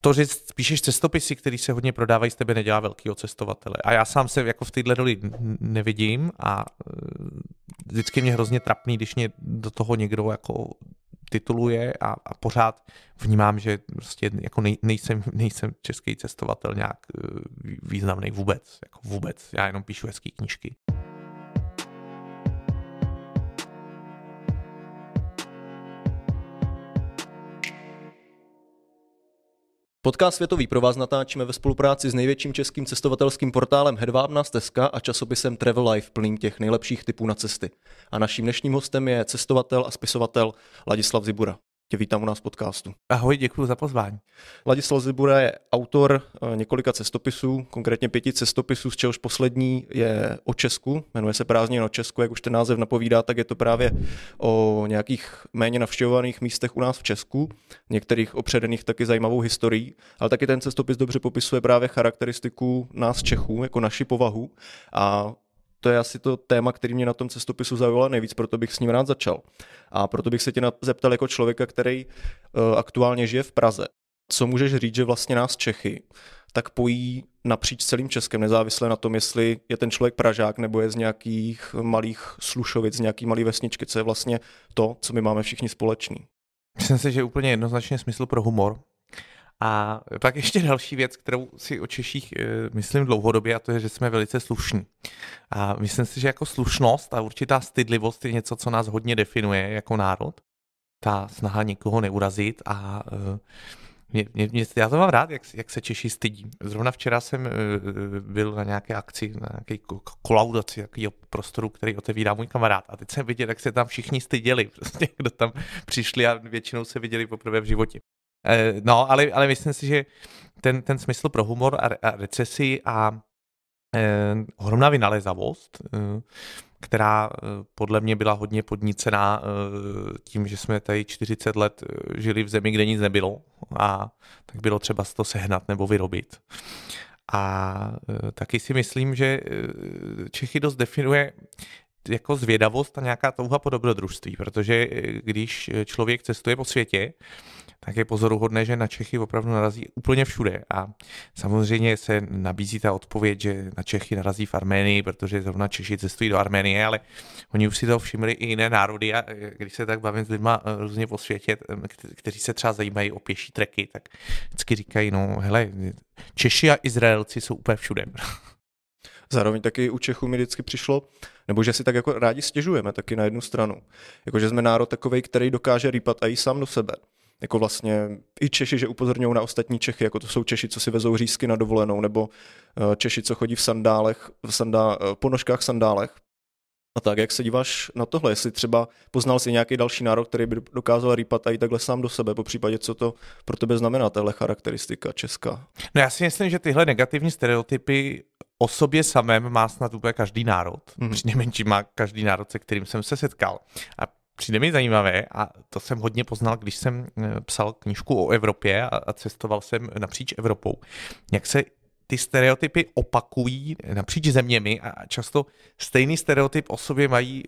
to, že píšeš cestopisy, které se hodně prodávají, z tebe nedělá velkýho cestovatele. A já sám se jako v téhle roli nevidím a vždycky mě hrozně trapný, když mě do toho někdo jako tituluje a pořád vnímám, že prostě jako nejsem český cestovatel nějak významný vůbec. Jako vůbec. Já jenom píšu hezký knížky. Podcast Světový pro vás natáčíme ve spolupráci s největším českým cestovatelským portálem Hedvábná stezka a časopisem Travel Life, plným těch nejlepších tipů na cesty. A naším dnešním hostem je cestovatel a spisovatel Ladislav Zibura. Tě vítám u nás v podcastu. Ahoj, děkuji za pozvání. Ladislav Zibura je autor několika cestopisů, konkrétně 5 cestopisů, z čehož poslední je o Česku, jmenuje se Prázdniny v Česku, jak už ten název napovídá, tak je to právě o nějakých méně navštěvovaných místech u nás v Česku, některých opředených taky zajímavou historií, ale taky ten cestopis dobře popisuje právě charakteristiku nás Čechů, jako naši povahu, a to je asi to téma, který mě na tom cestopisu zaujalo nejvíc, proto bych s ním rád začal. A proto bych se tě zeptal jako člověka, který aktuálně žije v Praze. Co můžeš říct, že vlastně nás Čechy tak pojí napříč celým Českem, nezávisle na tom, jestli je ten člověk Pražák nebo je z nějakých malých Slušovic, z nějaký malý vesničky, co je vlastně to, co my máme všichni společný. Myslím si, že úplně jednoznačně smysl pro humor. A pak ještě další věc, kterou si o Češích myslím dlouhodobě, a to je, že jsme velice slušní. A myslím si, že jako slušnost a určitá stydlivost je něco, co nás hodně definuje jako národ. Ta snaha někoho neurazit a já to mám rád, jak se Češi stydí. Zrovna včera jsem byl na nějaké akci, na nějaké kolaudaci takového prostoru, který otevírá můj kamarád. A teď jsem viděl, jak se tam všichni styděli. Prostě kdo tam přišli a většinou se viděli poprvé v životě. No, ale myslím si, že ten smysl pro humor a recesi a ohromná vynalezavost, která podle mě byla hodně podnícená tím, že jsme tady 40 let žili v zemi, kde nic nebylo, a tak bylo třeba to sehnat nebo vyrobit. A taky si myslím, že Čechy dost definuje jako zvědavost a nějaká touha po dobrodružství, protože když člověk cestuje po světě, tak je pozoruhodné, že na Čechy opravdu narazí úplně všude. A samozřejmě se nabízí ta odpověď, že na Čechy narazí v Arménii, protože zrovna Češi cestují do Arménie, ale oni už si toho všimli i jiné národy, a když se tak bavím s lidma různě po světě, kteří se třeba zajímají o pěší treky, tak vždycky říkají, no hele, Češi a Izraelci jsou úplně všude. Zároveň taky u Čechů mi vždycky přišlo, nebo že si tak jako rádi stěžujeme taky na jednu stranu. Jakože jsme národ takovej, který dokáže rýpat a jí sám do sebe. Jako vlastně i Češi, že upozorňují na ostatní Čechy, jako to jsou Češi, co si vezou řízky na dovolenou, nebo Češi, co chodí v ponožkách, sandálech. A tak, jak se díváš na tohle, jestli třeba poznal si nějaký další národ, který by dokázal rýpat a jít takhle sám do sebe, popřípadě co to pro tebe znamená, tahle charakteristika česká? No já si myslím, že tyhle negativní stereotypy o sobě samém má snad úplně každý národ. Přinejmenším má každý národ, se kterým jsem se setkal. A přijde mi zajímavé, a to jsem hodně poznal, když jsem psal knížku o Evropě a cestoval jsem napříč Evropou, jak se ty stereotypy opakují napříč zeměmi a často stejný stereotyp o sobě mají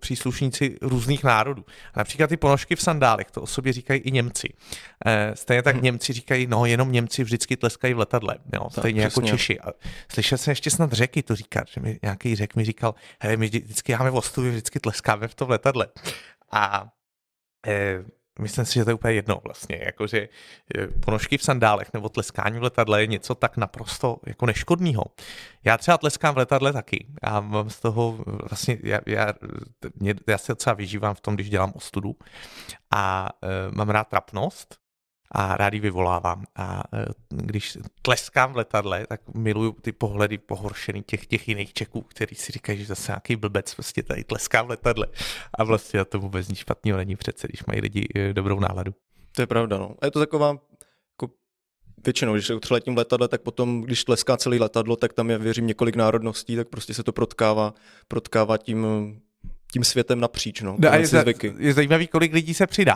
příslušníci různých národů. Například ty ponožky v sandálech, to o sobě říkají i Němci. Stejně tak Němci říkají, no jenom Němci vždycky tleskají v letadle, jo, stejně tak, jako přesně. Češi. A slyšel jsem ještě snad Řeky to říkat, že mi nějaký Řek mi říkal, hele, my vždycky dáme ostuvy, vždycky tleskáme v tom letadle. A myslím si, že to je úplně jedno vlastně, jakože ponožky v sandálech nebo tleskání v letadle je něco tak naprosto jako neškodného. Já třeba tleskám v letadle taky a mám z toho vlastně, já se docela vyžívám v tom, když dělám ostudu a mám rád trapnost a rád ji vyvolávám. A když tleskám v letadle, tak miluju ty pohledy pohoršený těch jiných Čechů, kteří si říkají, že zase nějaký blbec prostě tady tleská v letadle. A vlastně na to vůbec nic špatného není přece, když mají lidi dobrou náladu. To je pravda, no. A je to taková většinou, když se utřeletím v letadle, tak potom, když tleská celý letadlo, tak tam je, věřím, několik národností, tak prostě se to protkává tím světem napříč, no. No a je zajímavý, kolik lidí se přidá.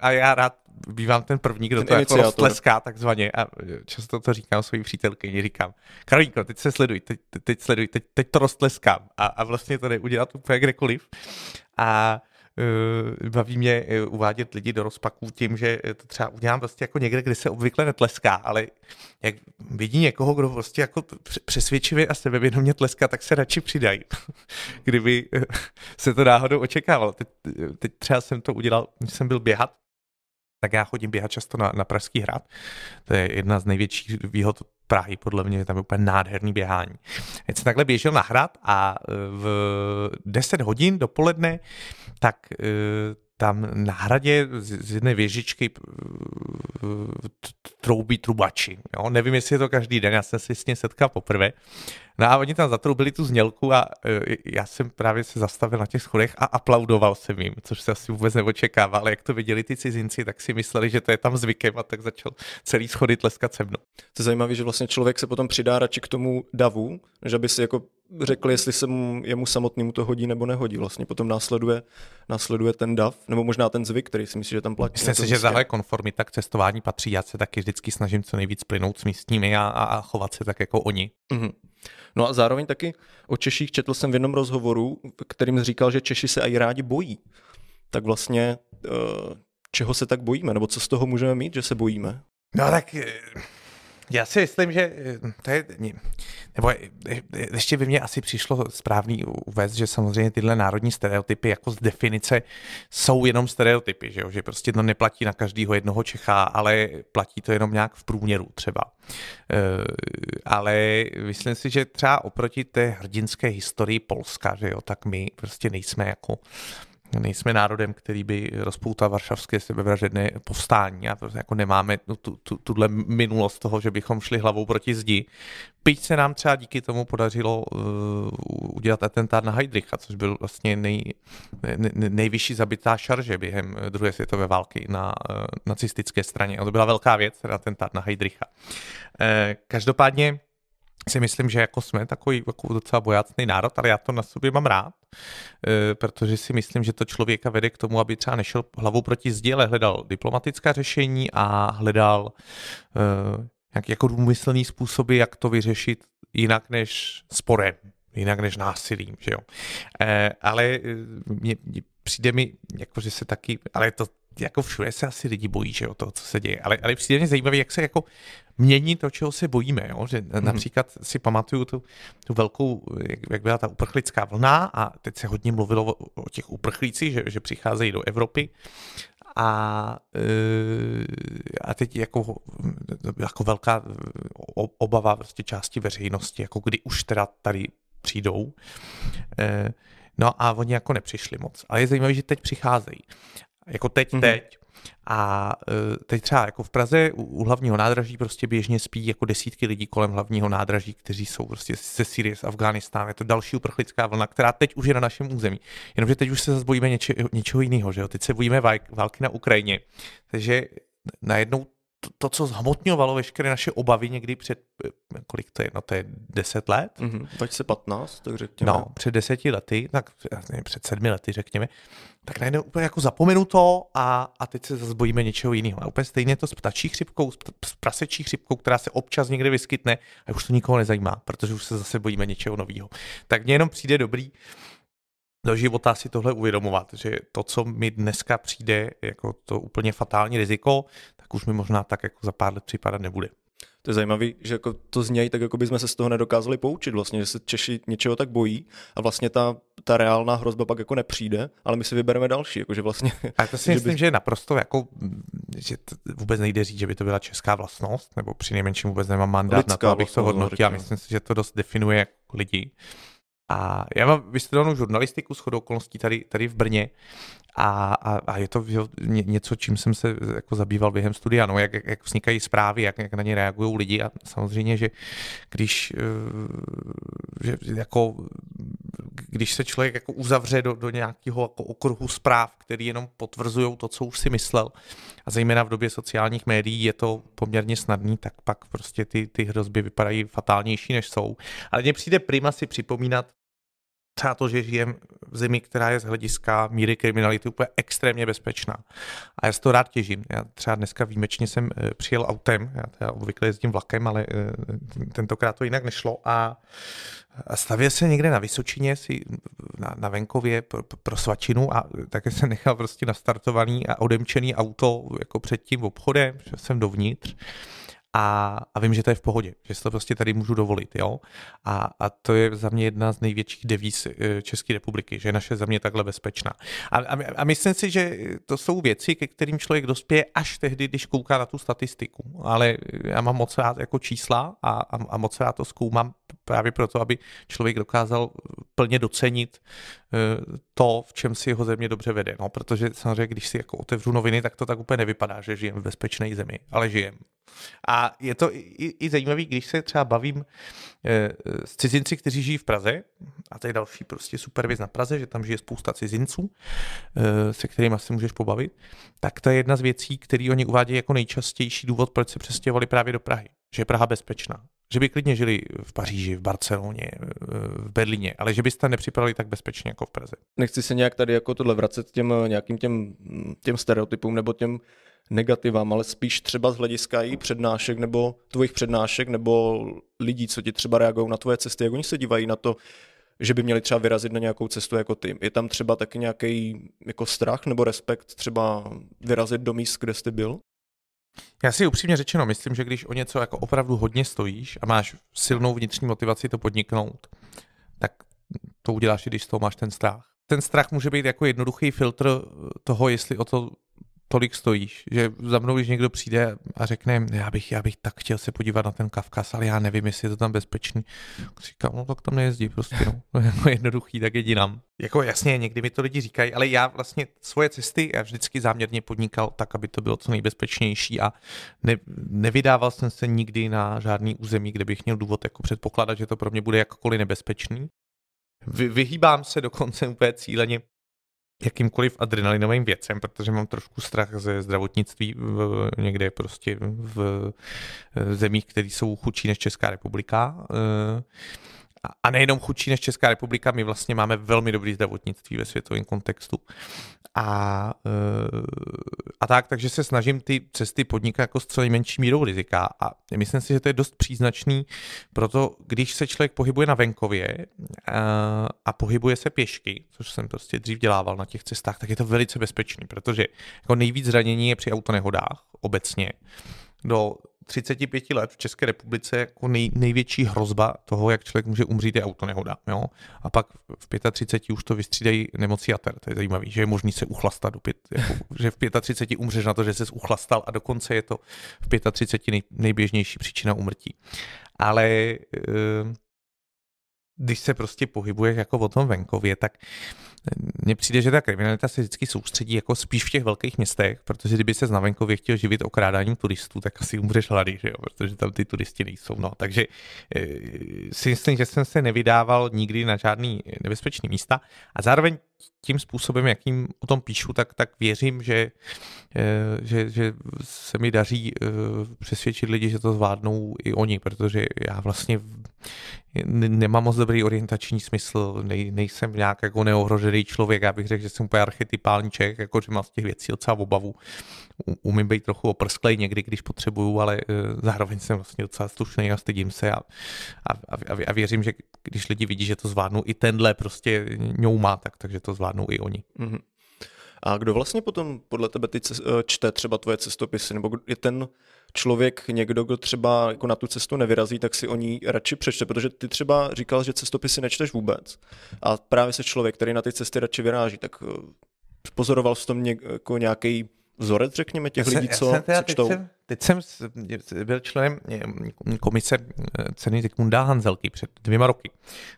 A já rád bývám ten první, kdo to jako roztleská takzvaně. A často to říkám svojí přítelkyni, říkám, Karolínko, teď se sleduj, teď to roztleskám. A vlastně to jde udělat úplně kdekoliv. A baví mě uvádět lidi do rozpaků tím, že to třeba udělám vlastně jako někde, kde se obvykle netleská, ale jak vidí někoho, kdo vlastně jako přesvědčivě a sebevědomě tleská, tak se radši přidají, kdyby se to náhodou očekávalo. Teď třeba jsem to udělal, když jsem byl běhat, tak já chodím běhat často na Pražský hrad. To je jedna z největších výhod Prahy, podle mě, tam je úplně nádherný běhání. Teď jsem takhle běžel na hrad a v 10 hodin dopoledne, tak tam na hradě z jedné věžičky troubí trubači. Jo? Nevím, jestli je to každý den, já jsem se s ním setkal poprvé. No a oni tam zatroubili tu znělku a já jsem právě se zastavil na těch schodech a aplaudoval jsem jim, což se asi vůbec neočekával, ale jak to viděli ty cizinci, tak si mysleli, že to je tam zvykem a tak začal celý schody tleskat se mnou. To je zajímavé, že vlastně člověk se potom přidá radši k tomu davu, než aby si jako řekl, jestli se jemu samotnému to hodí nebo nehodí. Vlastně potom následuje ten dav, nebo možná ten zvyk, který si myslí, že tam platí. Myslím si, že tahle konformita k cestování patří. Já se taky vždycky snažím co nejvíc plynout s místními a chovat se tak jako oni. Mm-hmm. No a zároveň taky o Češích četl jsem v jednom rozhovoru, kterým říkal, že Češi se aj rádi bojí. Tak vlastně čeho se tak bojíme? Nebo co z toho můžeme mít, že se bojíme? No tak já si myslím, že to je, nebo ještě by mě asi přišlo správný uvést, že samozřejmě tyhle národní stereotypy jako z definice jsou jenom stereotypy, že prostě to neplatí na každého jednoho Čecha, ale platí to jenom nějak v průměru třeba. Ale myslím si, že třeba oproti té hrdinské historii Polska, že jo, tak my prostě nejsme národem, který by rozpoutal varšavské sebevražedné povstání a prostě jako nemáme tuhle minulost toho, že bychom šli hlavou proti zdi. Byť se nám třeba díky tomu podařilo udělat atentát na Heydricha, což byl vlastně nejvyšší zabitá šarže během druhé světové války na nacistické straně. A to byla velká věc, atentát na Heydricha. Každopádně si myslím, že jako jsme takový jako docela bojácný národ, ale já to na sobě mám rád, protože si myslím, že to člověka vede k tomu, aby třeba nešel hlavou proti zdi, ale hledal diplomatická řešení a hledal jako důmyslný způsoby, jak to vyřešit jinak než sporem, jinak než násilím, že jo. Ale přijde mi, jako, že se taky, ale to jako všude se asi lidi bojí, že jo, toho, co se děje, ale přijde mě zajímavé, jak se jako mění to, čeho se bojíme, jo? Že například si pamatuju tu velkou, jak byla ta uprchlická vlna a teď se hodně mluvilo o těch uprchlících, že přicházejí do Evropy a teď jako velká obava prostě části veřejnosti, jako kdy už teda tady přijdou. No a oni jako nepřišli moc, ale je zajímavé, že teď přicházejí. Jako teď. A teď třeba jako v Praze u hlavního nádraží prostě běžně spí jako desítky lidí kolem hlavního nádraží, kteří jsou prostě ze Sýrie, z Afghánistánu. Je to další uprchlická vlna, která teď už je na našem území. Jenomže teď už se zase bojíme něčeho jiného, že jo? Teď se bojíme války na Ukrajině. Takže najednou to, co zhmotňovalo veškeré naše obavy někdy před, kolik to je, no to je 10 let? 2015, tak řekněme. No, před 10 lety, tak nevím, před 7 lety řekněme, tak najednou úplně jako zapomenu to a teď se zase bojíme něčeho jiného. A úplně stejně to s ptačí chřipkou, s prasečí chřipkou, která se občas někde vyskytne a už to nikoho nezajímá, protože už se zase bojíme něčeho nového. Tak mně jenom přijde dobrý do života si tohle uvědomovat, že to, co mi dneska přijde jako to úplně fatální riziko, tak už mi možná tak jako za pár let připadat nebude. To je zajímavé, že jako to znějí tak, jako by jsme se z toho nedokázali poučit vlastně, že se Češi něčeho tak bojí a vlastně ta reálná hrozba pak jako nepřijde, ale my si vybereme další, jakože vlastně. A to si myslím, že je naprosto jako, že vůbec nejde říct, že by to byla česká vlastnost, nebo přinejmenším vůbec nemám mandát na to, abych to hodnotil, a myslím si, že to dost definuje lidi. A já mám vystudovanou žurnalistiku shodou okolností tady v Brně a je to něco, čím jsem se jako zabýval během studia, no, jak vznikají zprávy, jak na ně reagují lidi a samozřejmě, že když se člověk jako uzavře do nějakého jako okruhu zpráv, který jenom potvrzují to, co už si myslel a zejména v době sociálních médií je to poměrně snadný, tak pak prostě ty hrozby vypadají fatálnější, než jsou. Ale mně přijde prima si připomínat, třeba to, že žijeme v zemi, která je z hlediska míry kriminality úplně extrémně bezpečná. A já si to rád těžím. Já třeba dneska výjimečně jsem přijel autem, já obvykle jezdím vlakem, ale tentokrát to jinak nešlo a stavěl se někde na Vysočině, na venkově pro svačinu a také jsem nechal prostě nastartovaný a odemčený auto jako před tím obchodem, šel jsem dovnitř. A vím, že to je v pohodě, že si to prostě tady můžu dovolit. Jo? A to je za mě jedna z největších devíz České republiky, že je naše země takhle bezpečná. A myslím si, že to jsou věci, ke kterým člověk dospěje až tehdy, když kouká na tu statistiku. Ale já mám moc rád jako čísla a moc rád to zkoumám právě proto, aby člověk dokázal plně docenit to, v čem si jeho země dobře vede. No, protože samozřejmě, když si jako otevřu noviny, tak to tak úplně nevypadá, že žijeme v bezpečné zemi, ale žijeme. A je to i zajímavé, když se třeba bavím s cizinci, kteří žijí v Praze, a to je další prostě super věc na Praze, že tam žije spousta cizinců, se kterými se můžeš pobavit, tak to je jedna z věcí, které oni uvádějí jako nejčastější důvod, proč se přestěhovali právě do Prahy, že je Praha bezpečná. Že by klidně žili v Paříži, v Barceloně, v Berlíně, ale že byste nepřipadali tak bezpečně jako v Praze. Nechci se nějak tady jako tohle vracet těm stereotypům nebo těm negativám, ale spíš třeba z hlediska i přednášek nebo tvojich přednášek nebo lidí, co ti třeba reagují na tvoje cesty, jak oni se dívají na to, že by měli třeba vyrazit na nějakou cestu jako ty. Je tam třeba taky nějaký jako strach nebo respekt třeba vyrazit do míst, kde jsi byl? Já si upřímně řečeno myslím, že když o něco jako opravdu hodně stojíš a máš silnou vnitřní motivaci to podniknout, tak to uděláš, i když z toho máš ten strach. Ten strach může být jako jednoduchý filtr toho, jestli o to tolik stojíš, že za mnou, když někdo přijde a řekne, já bych tak chtěl se podívat na ten Kavkaz, ale já nevím, jestli je to tam bezpečný. Říkám, no tak tam nejezdí prostě, no. To je jednoduchý, tak jedi nám. Jako jasně, někdy mi to lidi říkají, ale já vlastně svoje cesty, já vždycky záměrně podnikal tak, aby to bylo co nejbezpečnější a nevydával jsem se nikdy na žádný území, kde bych měl důvod jako předpokládat, že to pro mě bude jakkoliv nebezpečný. Vyhýbám se dokonce úplně cíleně jakýmkoliv adrenalinovým věcem, protože mám trošku strach ze zdravotnictví někde prostě v zemích, které jsou chudší než Česká republika. A nejenom chudší než Česká republika, my vlastně máme velmi dobré zdravotnictví ve světovém kontextu. A tak, takže se snažím ty cesty podnikat jako s co nejmenší mírou rizika. A myslím si, že to je dost příznačný, proto když se člověk pohybuje na venkově a pohybuje se pěšky, což jsem prostě dřív dělával na těch cestách, tak je to velice bezpečný, protože jako nejvíc zranění je při autonehodách obecně. Do 35 let v České republice jako největší hrozba toho, jak člověk může umřít, je autonehoda. Jo? A pak v 35 už to vystřídají nemoci jater. To je zajímavé, že je možný se uchlastat. Že v 35 umřeš na to, že ses uchlastal a dokonce je to v 35 nejběžnější příčina úmrtí. Ale když se prostě pohybuješ jako o tom venkově, tak mně přijde, že ta kriminalita se vždycky soustředí jako spíš v těch velkých městech, protože kdyby se na venkově chtěl živit okrádáním turistů, tak asi umřeš hlady, že jo? Protože tam ty turisti nejsou. No. Takže si myslím, že jsem se nevydával nikdy na žádný nebezpečný místa a zároveň tím způsobem, jakým o tom píšu, tak věřím, že se mi daří přesvědčit lidi, že to zvládnou i oni, protože já vlastně nemám moc dobrý orientační smysl, nejsem nějak jako neohrožený člověk, já bych řekl, že jsem úplně archetypální Čech, jako že mám z těch věcí docela obavu. Umím být trochu oprsklej někdy, když potřebuju, ale zároveň jsem vlastně docela slušnej a stydím se a věřím, že když lidi vidí, že to zvládnou i tenhle prostě ňoumá, takže to zvládnou i oni. Mm-hmm. A kdo vlastně potom podle tebe čte třeba tvoje cestopisy, nebo je ten člověk někdo, kdo třeba jako na tu cestu nevyrazí, tak si o ní radši přečte, protože ty třeba říkal, že cestopisy nečteš vůbec a právě se člověk, který na ty cesty radši vyráží, tak pozoroval jsi tom jako nějaký vzorec, řekněme, těch lidí, co čtou? Teď jsem byl členem komise ceny Zikmunda Hanzelky před 2 roky.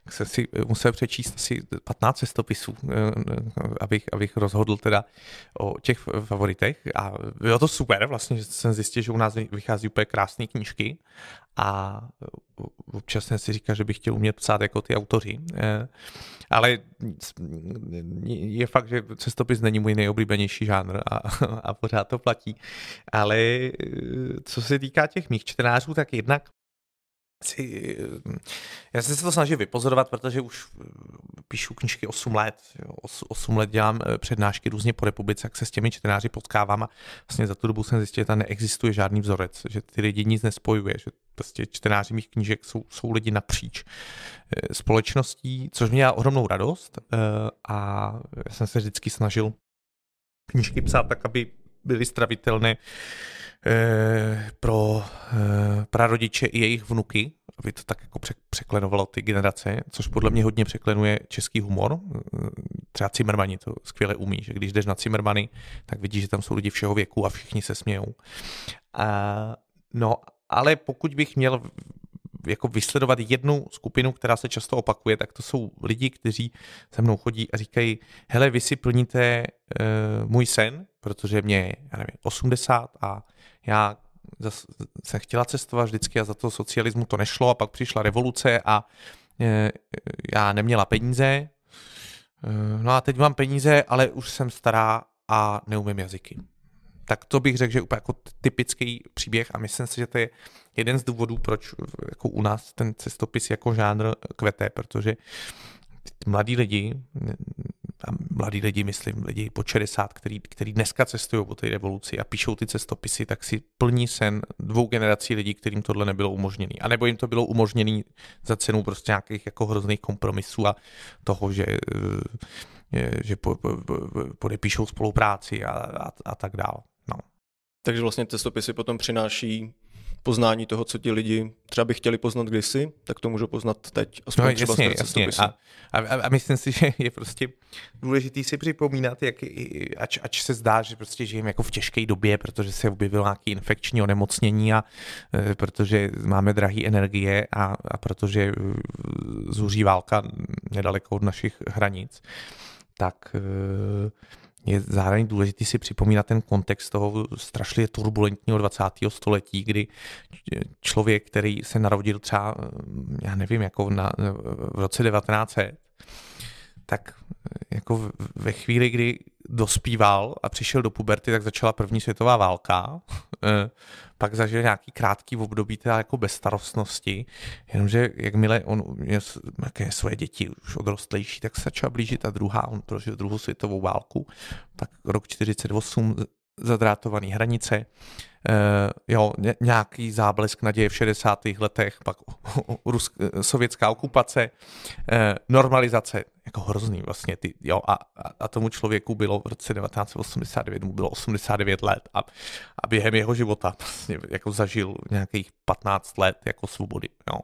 Tak jsem si musel přečíst asi 15 cestopisů, abych rozhodl teda o těch favoritech. A bylo to super, vlastně, že jsem zjistil, že u nás vychází úplně krásné knížky a občas jsem si říkal, že bych chtěl umět psát jako ty autoři. Ale je fakt, že cestopis není můj nejoblíbenější žánr a pořád to platí. Ale co se týká těch mých čtenářů, tak jednak já jsem se to snažil vypozorovat, protože už píšu knížky 8 let. 8 let dělám přednášky různě po republice, jak se s těmi čtenáři potkávám a vlastně za tu dobu jsem zjistil, že tam neexistuje žádný vzorec, že ty lidi nic nespojuje, že prostě čtenáři mých knížek jsou lidi napříč společností, což mě dělá ohromnou radost a já jsem se vždycky snažil knížky psát tak, aby byly stravitelné pro prarodiče i jejich vnuky, aby to tak jako překlenovalo ty generace, což podle mě hodně překlenuje český humor. Třeba Cimrmani to skvěle umí, že když jdeš na Cimrmany, tak vidíš, že tam jsou lidi všeho věku a všichni se smějou. No, ale pokud bych měl jako vysledovat jednu skupinu, která se často opakuje, tak to jsou lidi, kteří se mnou chodí a říkají, hele, vy si plníte můj sen, protože mě je, já nevím, 80 a já jsem chtěla cestovat vždycky a za toho socialismu to nešlo a pak přišla revoluce a já neměla peníze. No a teď mám peníze, ale už jsem stará a neumím jazyky. Tak to bych řekl, že je úplně jako typický příběh a myslím si, že to je jeden z důvodů, proč jako u nás ten cestopis jako žánr kvete, protože mladí lidi, myslím, lidi po 60, který dneska cestují po té revoluci a píšou ty cestopisy, tak si plní sen dvou generací lidí, kterým tohle nebylo umožněné. A nebo jim to bylo umožněné za cenu prostě nějakých jako hrozných kompromisů a toho, že podepíšou spolupráci a tak dále. No. Takže vlastně cestopisy potom přináší poznání toho, co ti lidi třeba by chtěli poznat kdysi, tak to můžu poznat teď. No jasně. A myslím si, že je prostě důležitý si připomínat, ač se zdá, že prostě žijeme jako v těžké době, protože se objevilo nějaké infekční onemocnění a protože máme drahé energie a protože zuří válka nedaleko od našich hranic, tak je zároveň důležité si připomínat ten kontext toho strašlivě turbulentního 20. století, kdy člověk, který se narodil třeba, já nevím, jako v roce 1900, tak jako ve chvíli, kdy dospíval a přišel do puberty, tak začala první světová válka, pak zažil nějaký krátký období teda jako bezstarostnosti, jenomže jakmile on měl nějaké svoje děti už odrostlejší, tak se začala blížit ta druhá, on prožil druhou světovou válku, pak rok 1948 zadrátovaný hranice, nějaký záblesk naděje v 60. letech, pak sovětská okupace, normalizace, jako hrozný vlastně. A tomu člověku bylo v roce 1989, mu bylo 89 let a během jeho života vlastně jako zažil nějakých 15 let jako svobody. Jo.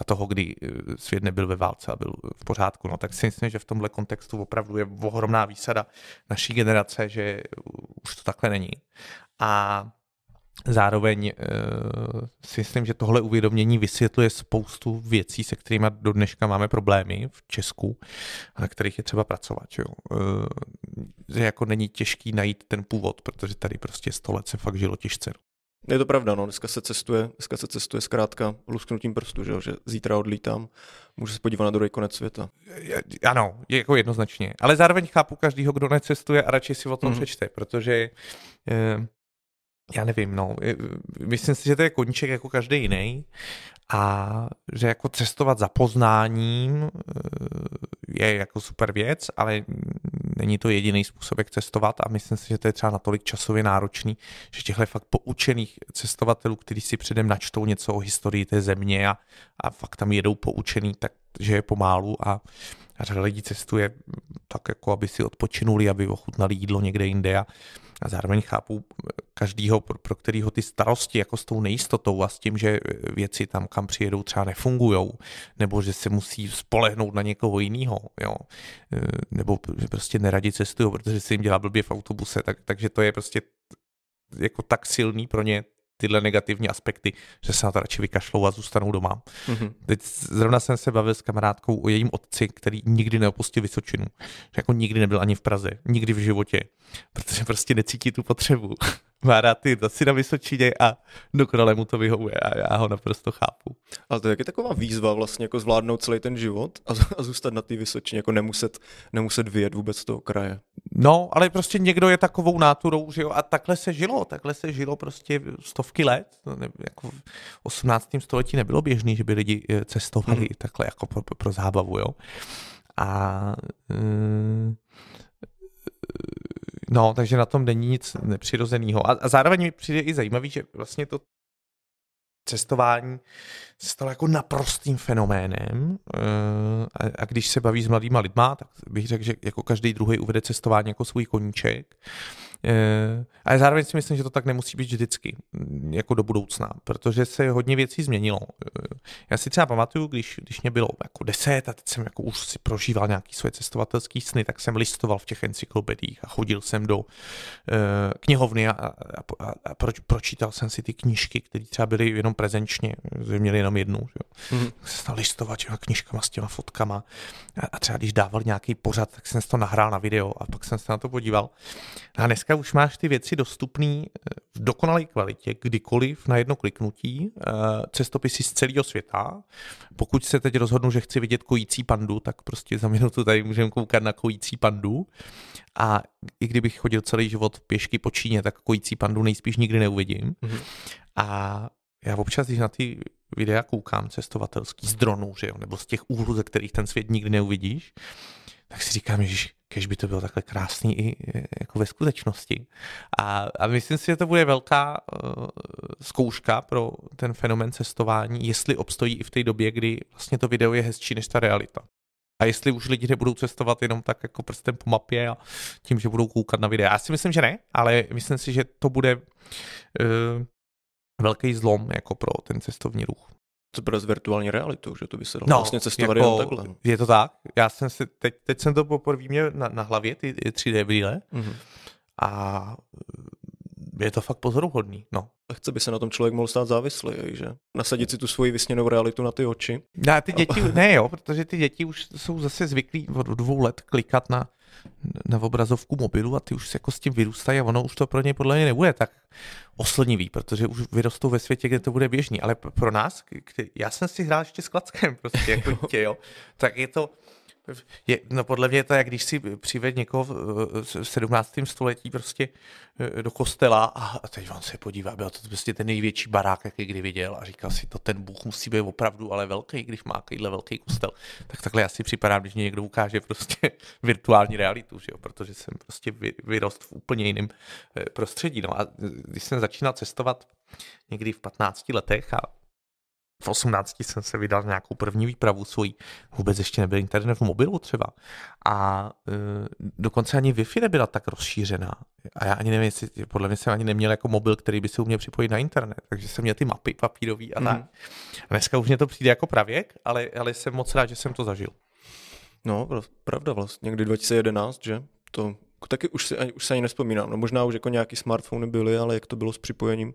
A toho, kdy svět nebyl ve válce a byl v pořádku. No, tak si myslím, že v tomhle kontextu opravdu je ohromná výsada naší generace, že už to takhle není. A zároveň si myslím, že tohle uvědomění vysvětluje spoustu věcí, se kterými do dneška máme problémy v Česku, na kterých je třeba pracovat. Jo? Že jako není těžký najít ten původ, protože tady prostě 100 let se fakt žilo těžce. Je to pravda, no. Dneska se cestuje zkrátka lusknutím prstu, že zítra odlítám, můžu se podívat na druhý konec světa. Ano, jako jednoznačně. Ale zároveň chápu každýho, kdo necestuje a radši si o tom přečte, protože já nevím, no, myslím si, že to je koníček jako každý jiný a že jako cestovat za poznáním je jako super věc, ale není to jediný způsob, jak cestovat a myslím si, že to je třeba natolik časově náročný, že těchto fakt poučených cestovatelů, kteří si předem načtou něco o historii té země a fakt tam jedou poučený, takže je pomálu a řada lidí cestuje tak jako, aby si odpočinuli, aby ochutnali jídlo někde jinde a zároveň chápu každýho, pro kterýho ty starosti jako s tou nejistotou a s tím, že věci tam, kam přijedou, třeba nefungujou, nebo že se musí spolehnout na někoho jiného, jo, nebo prostě neradi cestují, protože se jim dělá blbě v autobuse, takže to je prostě jako tak silný pro ně tyhle negativní aspekty, že se na to radši vykašlou a zůstanou doma. Mm-hmm. Teď zrovna jsem se bavil s kamarádkou o jejím otci, který nikdy neopustil Vysočinu. Že jako nikdy nebyl ani v Praze, nikdy v životě, protože prostě necítí tu potřebu. má rád ty daci na Vysočině a dokonale mu to vyhovuje a já ho naprosto chápu. Ale to je taková výzva vlastně jako zvládnout celý ten život a zůstat na té Vysočině, jako nemuset vyjet vůbec z toho kraje. No, ale prostě někdo je takovou náturou, že jo, a takhle se žilo prostě stovky let, jako v 18. století nebylo běžný, že by lidi cestovali takhle jako pro zábavu, jo. A no, takže na tom není nic nepřirozeného. A zároveň mi přijde i zajímavý, že vlastně to cestování se stalo jako naprostým fenoménem. A když se baví s mladýma lidma, tak bych řekl, že jako každý druhý uvede cestování jako svůj koníček. Ale zároveň si myslím, že to tak nemusí být vždycky, jako do budoucna, protože se hodně věcí změnilo. Já si třeba pamatuju, když mě bylo jako 10 a teď jsem jako už si prožíval nějaké svoje cestovatelské sny, tak jsem listoval v těch encyklopediích a chodil jsem do knihovny a pročítal jsem si ty knížky, které třeba byly jenom prezenčně, že měli jenom jednu. Tak jsem stal listovat těma knížkama s těma fotkama a třeba když dával nějaký pořad, tak jsem si to nahrál na video a pak jsem se na to podíval. A dneska už máš ty věci dostupné v dokonalé kvalitě, kdykoliv na jedno kliknutí, cestopisy z celého světa. Pokud se teď rozhodnu, že chci vidět kojící pandu, tak prostě za minutu tady můžeme koukat na kojící pandu. A i kdybych chodil celý život pěšky po Číně, tak kojící pandu nejspíš nikdy neuvidím. Mm-hmm. A já občas, když na ty videa koukám cestovatelský z dronů, že jo, nebo z těch úhlů, ze kterých ten svět nikdy neuvidíš, tak si říkám, že kež by to bylo takhle krásný i jako ve skutečnosti. A myslím si, že to bude velká zkouška pro ten fenomén cestování, jestli obstojí i v té době, kdy vlastně to video je hezčí než ta realita. A jestli už lidi nebudou cestovat jenom tak jako prstem po mapě a tím, že budou koukat na videa. Já si myslím, že ne, ale myslím si, že to bude velký zlom jako pro ten cestovní ruch. To bylo s virtuální realitou, že to by se dalo vlastně cestovat jako, jen takhle. Je to tak. Já jsem si, teď jsem to poprvé měl na hlavě, ty 3D brýle a je to fakt pozoruhodný. No. A chce by se na tom člověk mohl stát závislý, že? Nasadit si tu svoji vysněnou realitu na ty oči. A ty děti, protože ty děti už jsou zase zvyklí od 2 let klikat na obrazovku mobilu a ty už se jako s tím vyrůstají a ono už to pro ně podle mě nebude tak oslnivý, protože už vyrostou ve světě, kde to bude běžný, ale pro nás, já jsem si hrál ještě s klackem prostě jako dítě, jo, tak je to podle mě je to, jak když si přived někoho v 17. století prostě do kostela a teď on se podívá, byl to prostě ten největší barák, jaký kdy viděl a říkal si, to ten Bůh musí být opravdu ale velký, když má takovýhle velký kostel. Tak takhle já si připadám, když mě někdo ukáže prostě virtuální realitu, že jo? Protože jsem prostě vyrost v úplně jiném prostředí. No a když jsem začínal cestovat někdy v 15 letech a v 18 jsem se vydal nějakou první výpravu svojí, vůbec ještě nebyl internet v mobilu třeba a dokonce ani Wi-Fi nebyla tak rozšířená a já ani nevím, jestli, podle mě jsem ani neměl jako mobil, který by se uměl připojit na internet, takže jsem měl ty mapy papírový a tak. A dneska už mě to přijde jako pravěk, ale jsem moc rád, že jsem to zažil. No, pravda vlastně, někdy 2011, že? To taky už se ani nespomínám, no možná už jako nějaký smartfony byly, ale jak to bylo s připojením,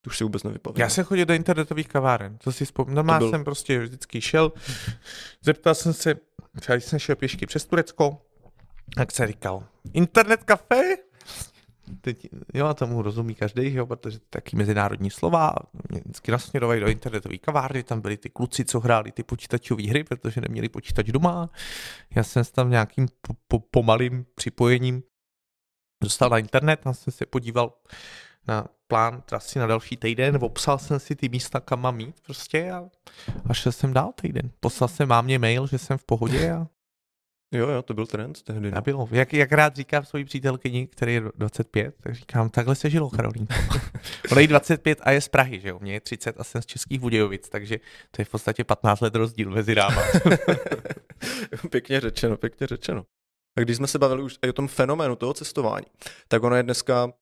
to už si vůbec nevypavím. Já jsem chodil do internetových kaváren, to si vzpomínám, jsem prostě vždycky šel, zeptal jsem se, třeba když jsem šel pěšky přes Turecko, tak jsem říkal, internet kafe? Teď, jo, tomu rozumí každý, jo, protože taky mezinárodní slova, mě vždycky nasměrovali do internetové kavárny, tam byli ty kluci, co hráli ty počítačové hry, protože neměli počítač doma. Já jsem se tam nějakým pomalým připojením dostal na internet, tam jsem se podíval na plán trasy na další týden, obsal jsem si ty místa, kam mám jít prostě a šel jsem dál týden. Poslal jsem mámě mail, že jsem v pohodě a Jo, to byl trend tehdy. A bylo. Jak rád říkám svojí přítelkyni, který je 25, tak říkám, takhle se žilo, Karolínko. Ona je 25 a je z Prahy, že jo? Mně je 30 a jsem z Českých Budějovic, takže to je v podstatě 15 let rozdíl mezi náma. Pěkně řečeno. A když jsme se bavili už o tom fenoménu toho cestování, tak ono je dneska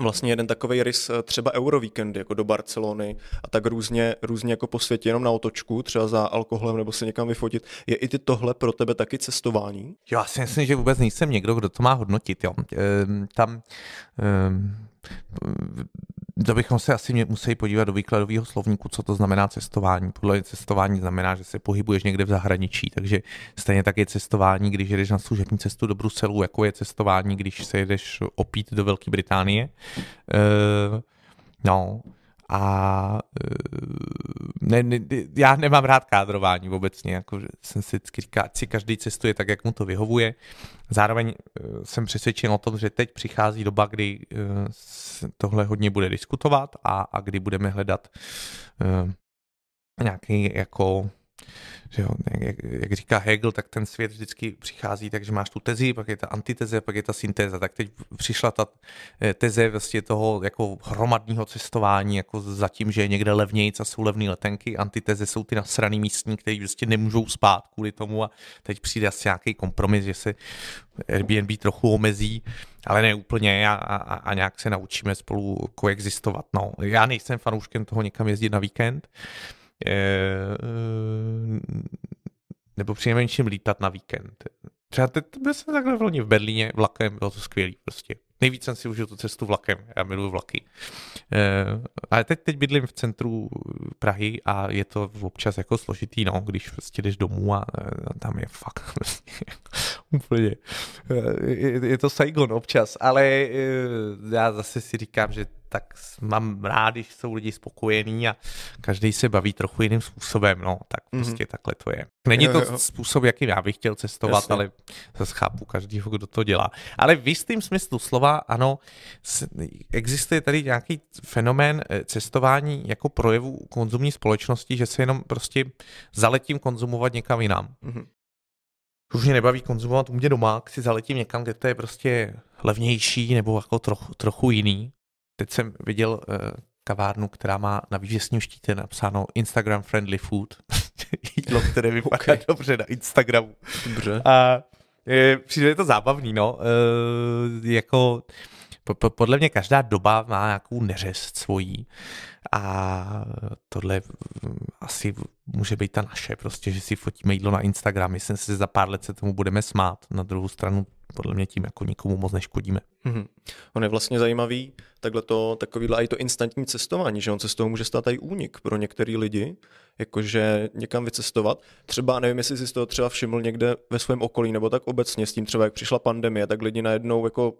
vlastně jeden takovej rys třeba Eurovíkendy, jako do Barcelony a tak různě jako po světě, jenom na otočku, třeba za alkoholem nebo se někam vyfotit. Je i tohle pro tebe taky cestování? Já si myslím, že vůbec nejsem někdo, kdo to má hodnotit. Jo. Tam To bychom se asi museli podívat do výkladového slovníku, co to znamená cestování. Podle mě cestování znamená, že se pohybuješ někde v zahraničí, takže stejně tak je cestování, když jedeš na služební cestu do Bruselu, jako je cestování, když se jedeš opít do Velké Británie. Já nemám rád kádrování obecně, jako jsem si říkal, si každý cestuje tak, jak mu to vyhovuje. Zároveň jsem přesvědčen o tom, že teď přichází doba, kdy tohle hodně bude diskutovat a kdy budeme hledat nějaký jako... Že jo, jak říká Hegel, tak ten svět vždycky přichází, takže máš tu tezi, pak je ta antiteze, pak je ta syntéza. Tak teď přišla ta teze vlastně toho jako hromadného cestování, jako zatím, že je někde levnějc a jsou levné letenky. Antiteze jsou ty nasraný místní, kteří vlastně nemůžou spát kvůli tomu a teď přijde asi nějaký kompromis, že se Airbnb trochu omezí, ale ne úplně a nějak se naučíme spolu koexistovat. No, já nejsem fanouškem toho někam jezdit na víkend, nebo přinejmenším lítat na víkend. Třeba teď byl jsem takhle vloni v Berlíně vlakem, bylo to skvělý prostě. Nejvíc jsem si užil tu cestu vlakem, já miluji vlaky. Ale teď bydlím v centru Prahy a je to občas jako složitý, no, když prostě jdeš domů a tam je fakt prostě úplně, je to Saigon občas, ale já zase si říkám, že tak mám rád, když jsou lidi spokojení a každý se baví trochu jiným způsobem, no, tak prostě takhle to je. Není to způsob, jakým já bych chtěl cestovat, jasně, ale zase chápu každýho, kdo to dělá. Ale v jistým smyslu slova, ano, existuje tady nějaký fenomén cestování jako projevu konzumní společnosti, že se jenom prostě zaletím konzumovat někam jinam. Mm-hmm. Už mě nebaví konzumovat u mě doma, si zaletím někam, kde to je prostě levnější nebo jako trochu jiný. Teď jsem viděl kavárnu, která má na vývěsním štíte napsáno Instagram friendly food. Jídlo, které vypadá dobře na Instagramu. Dobře. A přijde to zábavný, no. Jako podle mě každá doba má nějakou neřest svojí. A tohle asi může být ta naše, prostě, že si fotíme jídlo na Instagram. Myslím si, že za pár let se tomu budeme smát. Na druhou stranu podle mě tím jako nikomu moc neškodíme. Mm-hmm. On je vlastně zajímavý, takovýhle i to instantní cestování, že on se z toho může stát i únik pro některý lidi, jakože někam vycestovat. Třeba, nevím, jestli jsi z toho třeba všiml někde ve svém okolí, nebo tak obecně s tím třeba, jak přišla pandemie, tak lidi najednou jako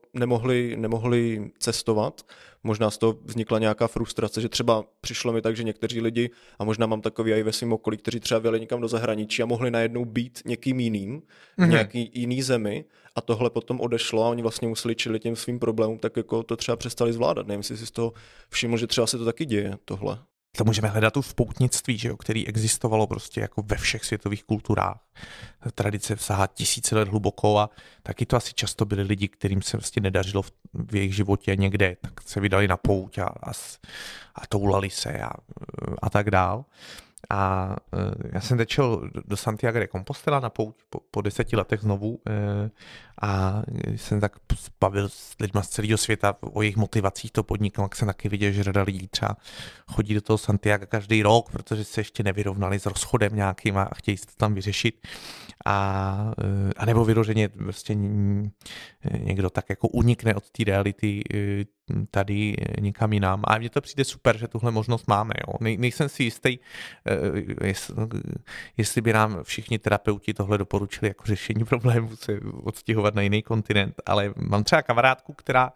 nemohli cestovat. Možná z toho vznikla nějaká frustrace, že třeba přišlo mi tak, že někteří lidi, a možná mám takový i ve svém okolí, kteří třeba vyjeli někam do zahraničí a mohli najednou být někým jiným, nějaký jiný zemi, a tohle potom odešlo a oni vlastně museli čelit těm svým problémům, tak jako to třeba přestali zvládat. Nevím, jestli si z toho všiml, že třeba se to taky děje, tohle. To můžeme hledat už v poutnictví, že jo, který existovalo prostě jako ve všech světových kulturách. Tradice sahá tisíce let hluboko a taky to asi často byli lidi, kterým se vlastně nedařilo v jejich životě někde, tak se vydali na pouť a toulali se a tak dál. A já jsem teď šel do Santiago de Compostela na pouť po 10 letech znovu a jsem tak bavil s lidmi z celého světa o jejich motivacích to podniknout, jak jsem taky viděl, že řada lidí třeba chodí do toho Santiago každý rok, protože se ještě nevyrovnali s rozchodem nějakým a chtějí se to tam vyřešit. A nebo vyloženě prostě někdo tak jako unikne od té reality tady někam jinam. A mně to přijde super, že tuhle možnost máme. Jo. Nejsem si jistý, jestli by nám všichni terapeuti tohle doporučili jako řešení problému se odstěhovat na jiný kontinent, ale mám třeba kamarádku, která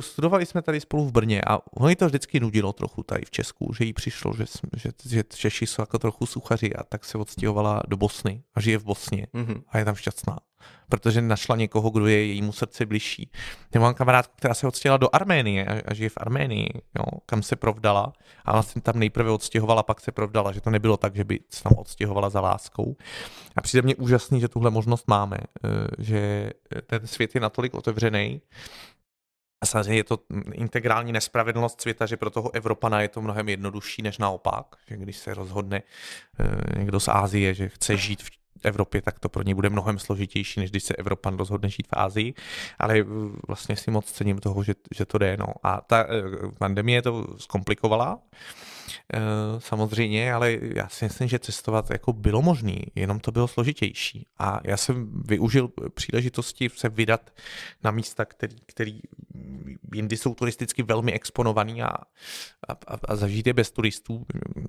studovali jsme tady spolu v Brně a ono jí to vždycky nudilo trochu tady v Česku, že jí přišlo, že Češi jsou jako trochu suchaři, a tak se odstěhovala do Bosny a žije v Bosně a je tam šťastná, protože našla někoho, kdo je jejímu srdci bližší. Já mám kamarádku, která se odstěhovala do Arménie a žije v Arménii, jo, kam se provdala, a vlastně tam nejprve odstěhovala, pak se provdala, že to nebylo tak, že by se tam odstěhovala za láskou. A přijde mně úžasný, že tuhle možnost máme, že ten svět je natolik otevřený. A samozřejmě je to integrální nespravedlnost světa, že pro toho Evropana je to mnohem jednodušší než naopak, že když se rozhodne někdo z Asie, že chce žít v Evropě, tak to pro ně bude mnohem složitější, než když se Evropan rozhodne žít v Asii, ale vlastně si moc cením toho, že to jde. No. A ta pandemie to zkomplikovala samozřejmě, ale já si myslím, že cestovat jako bylo možné, jenom to bylo složitější. A já jsem využil příležitosti se vydat na místa, který jindy jsou turisticky velmi exponovaný a zažít je bez turistů.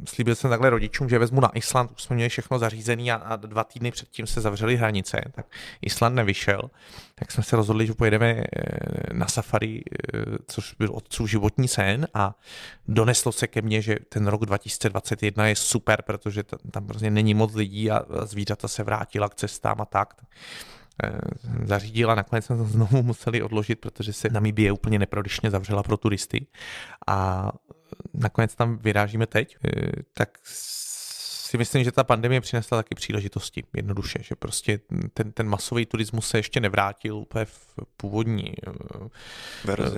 Slíbil jsem takhle rodičům, že vezmu na Island, už jsme měli všechno zařízené a 2 týdny předtím se zavřely hranice, tak Island nevyšel. Tak jsme se rozhodli, že pojedeme na safari, což byl otcův životní sen, a doneslo se ke mně, že ten rok 2021 je super, protože tam prostě není moc lidí a zvířata se vrátila k cestám a tak. Zařídila, nakonec jsme to znovu museli odložit, protože se Namibie úplně neprodyšně zavřela pro turisty a nakonec tam vyrážíme teď, tak si myslím, že ta pandemie přinesla taky příležitosti, jednoduše, že prostě ten masový turismus se ještě nevrátil úplně v původní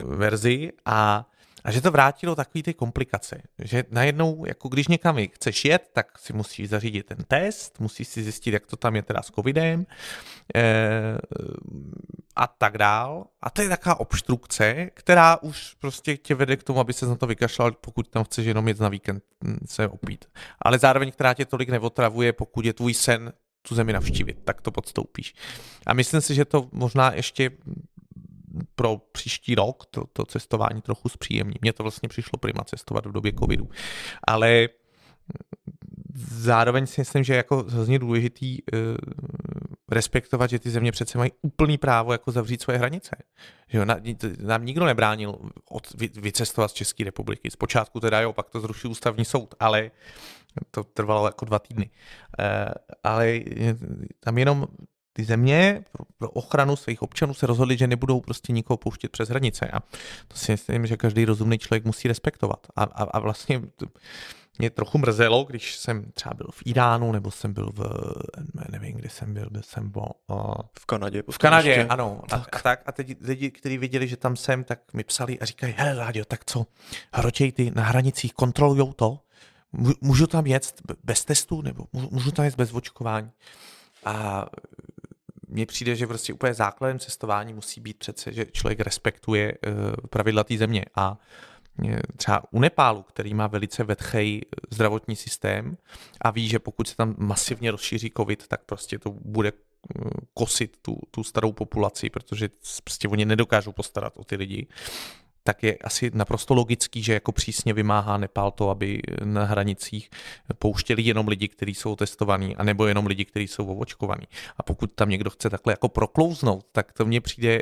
verzi a že to vrátilo takové ty komplikace, že najednou, jako když někam chceš jet, tak si musíš zařídit ten test, musíš si zjistit, jak to tam je teda s covidem a tak dál. A to je taková obstrukce, která už prostě tě vede k tomu, aby se na to vykašlal, pokud tam chceš jenom jít na víkend se opít. Ale zároveň, která tě tolik neotravuje, pokud je tvůj sen tu zemi navštívit, tak to podstoupíš. A myslím si, že to možná ještě pro příští rok to cestování trochu zpříjemní. Mně to vlastně přišlo prima cestovat v době covidu. Ale zároveň si myslím, že je jako hrozně důležitý respektovat, že ty země přece mají úplný právo jako zavřít svoje hranice. Že jo, nám nikdo nebránil vycestovat z České republiky. Zpočátku teda jo, pak to zrušil ústavní soud, ale to trvalo jako 2 týdny. Ale tam jenom ty země pro ochranu svých občanů se rozhodly, že nebudou prostě nikoho pouštět přes hranice. A to si myslím, že každý rozumný člověk musí respektovat. A vlastně mě trochu mrzelo, když jsem třeba byl v Iránu, nebo jsem byl nevím, kde jsem byl, v Kanadě. V Kanadě, ještě. Ano. A teď lidi, kteří viděli, že tam jsem, tak mi psali a říkají, hele Láďo, tak co, hrotěj ty na hranicích, kontrolujou to, můžu tam jet bez testu, nebo můžu tam jet bez očkování. A mně přijde, že prostě úplně základem cestování musí být přece, že člověk respektuje pravidla té země. A třeba u Nepálu, který má velice vetchej zdravotní systém a ví, že pokud se tam masivně rozšíří covid, tak prostě to bude kosit tu starou populaci, protože prostě oni nedokážou postarat o ty lidi, tak je asi naprosto logický, že jako přísně vymáhá Nepál to, aby na hranicích pouštěli jenom lidi, kteří jsou testovaní, anebo jenom lidi, kteří jsou očkovaní. A pokud tam někdo chce takhle jako proklouznout, tak to mně přijde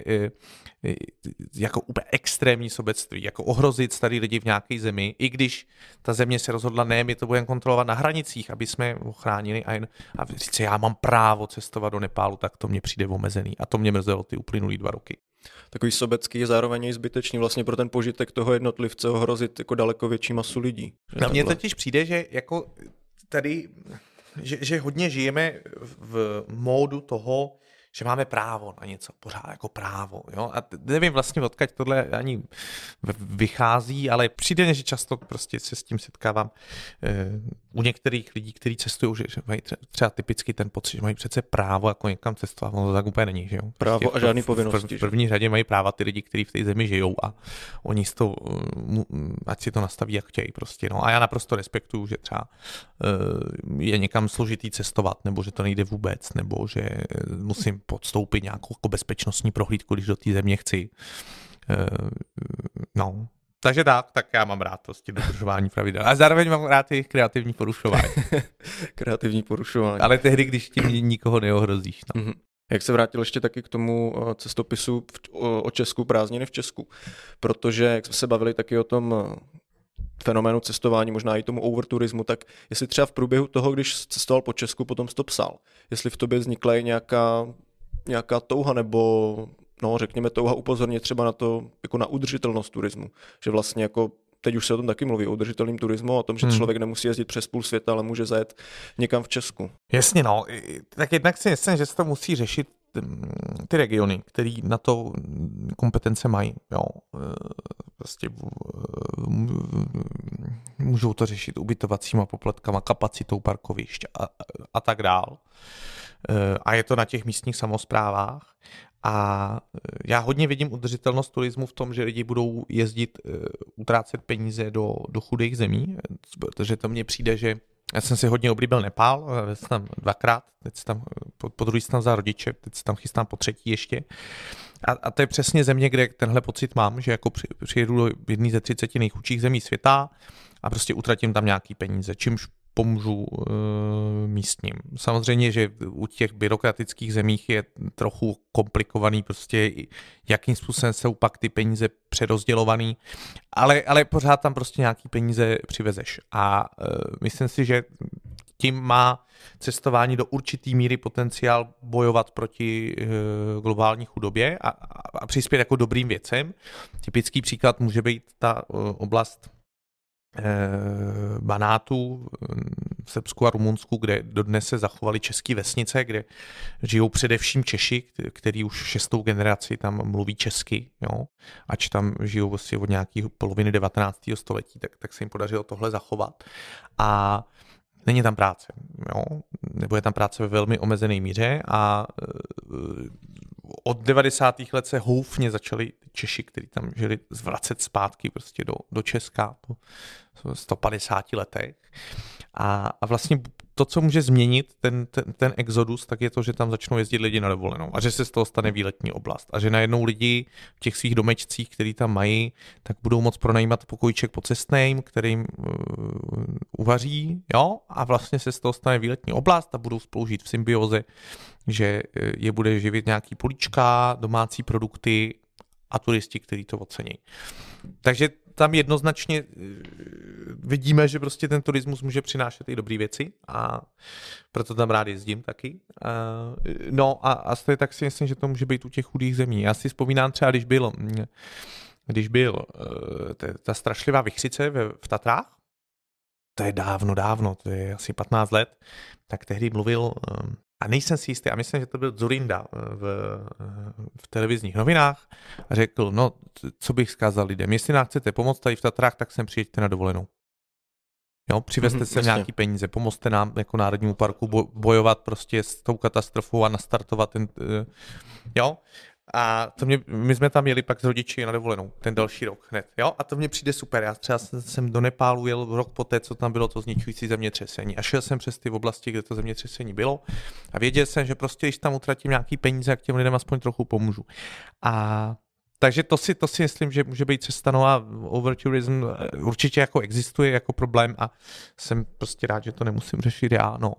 jako úplně extrémní sobectví, jako ohrozit starý lidi v nějaké zemi, i když ta země se rozhodla, ne, my to budeme kontrolovat na hranicích, aby jsme ochránili a říct, já mám právo cestovat do Nepálu, tak to mně přijde omezený. A to mě mrzelo ty uplynulý 2 roky. Takový sobecký je zároveň i zbytečný vlastně pro ten požitek toho jednotlivce ohrozit jako daleko větší masu lidí. Na mně totiž přijde, že jako tady, že hodně žijeme v módu toho, že máme právo na něco, pořád jako právo. Jo? A nevím vlastně, odkud tohle ani vychází, ale přijde, že často prostě se s tím setkávám u některých lidí, kteří cestují, že mají třeba typicky ten pocit, že mají přece právo jako někam cestovat, ono to tak úplně není. Že jo? Právo prostě a žádný povinnosti. V první řadě mají práva ty lidi, kteří v té zemi žijou a oni si to, ať si to nastaví, jak chtějí prostě. No. A já naprosto respektuju, že třeba je někam složitý cestovat, nebo že to nejde vůbec, nebo že musím podstoupit nějakou jako bezpečnostní prohlídku, když do té země chci. No, takže tak já mám rád prostě dodržování pravidel. A zároveň mám rád i kreativní porušování. Kreativní porušování. Ale tehdy, když tím nikoho neohrozíš. No. Mm-hmm. Jak se vrátil ještě taky k tomu cestopisu o Česku, prázdniny v Česku. Protože, jak jsme se bavili taky o tom fenoménu cestování, možná i tomu overturismu, tak jestli třeba v průběhu toho, když cestoval po Česku, potom jsi to psal. Jestli v tobě vznikla i nějaká touha nebo, no řekněme, touha upozornit třeba na to, jako na udržitelnost turismu. Že vlastně jako teď už se o tom taky mluví, o udržitelném turismu, o tom, že člověk nemusí jezdit přes půl světa, ale může zajet někam v Česku. Jasně, no. Tak jednak si myslím, že se to musí řešit ty regiony, které na to kompetence mají. Jo. Prostě můžou to řešit ubytovacíma poplatkama, kapacitou parkovišť a tak dál. a je to na těch místních samosprávách. A já hodně vidím udržitelnost turismu v tom, že lidi budou jezdit, utrácet peníze do chudých zemí, protože to mně přijde, že já jsem si hodně oblíbil Nepál, já jsem tam dvakrát, teď tam, po druhý jsem tam za rodiče, teď se tam chystám po třetí ještě. A to je přesně země, kde tenhle pocit mám, že jako přijedu do jedné ze 30 nejchudších zemí světa a prostě utratím tam nějaký peníze, čímž pomůžu místním. Samozřejmě, že u těch byrokratických zemích je trochu komplikovaný prostě, jakým způsobem jsou pak ty peníze přerozdělovaný, ale pořád tam prostě nějaký peníze přivezeš. A myslím si, že tím má cestování do určitý míry potenciál bojovat proti globální chudobě a přispět jako dobrým věcem. Typický příklad může být ta oblast Banátu v Srbsku a Rumunsku, kde dodnes se zachovaly české vesnice, kde žijou především Češi, který už šestou generaci tam mluví česky, jo? Ač tam žijou vlastně od nějakého poloviny 19. století, tak se jim podařilo tohle zachovat. A není tam práce, jo? Nebo je tam práce ve velmi omezené míře a od 90. let se houfně začali Češi, kteří tam žili, zvracet zpátky prostě do Česka po 150 letech. A vlastně to, co může změnit ten exodus, tak je to, že tam začnou jezdit lidi na dovolenou a že se z toho stane výletní oblast a že najednou lidi v těch svých domečcích, který tam mají, tak budou moc pronajímat pokojíček po cestném, kterým uvaří, jo, a vlastně se z toho stane výletní oblast a budou spolu žít v symbioze, že je bude živit nějaký políčka, domácí produkty a turisti, kteří to ocení. Takže tam jednoznačně vidíme, že prostě ten turismus může přinášet i dobré věci a proto tam rád jezdím taky. No a stejně tak si myslím, že to může být u těch chudých zemí. Já si vzpomínám třeba, když byl ta strašlivá vichřice v Tatrách, to je dávno, to je asi 15 let, tak tehdy mluvil, a nejsem si jistý, a myslím, že to byl Dzurinda v televizních novinách, a řekl, no, co bych vzkázal lidem, jestli nám chcete pomoct tady v Tatrách, tak sem přijeďte na dovolenou. Jo, přivezte sem nějaký peníze, pomozte nám jako Národnímu parku bojovat prostě s tou katastrofou a nastartovat ten, jo. A to my jsme tam jeli pak s rodiči na dovolenou ten další rok hned. Jo? A to mně přijde super. Já třeba jsem do Nepálu jel rok poté, co tam bylo to zničující zemětřesení. A šel jsem přes ty oblasti, kde to zemětřesení bylo. A věděl jsem, že prostě, když tam utratím nějaký peníze, jak těm lidem aspoň trochu pomůžu. A takže to si myslím, že může být cesta, no a overtourism určitě jako existuje jako problém a jsem prostě rád, že to nemusím řešit já. No.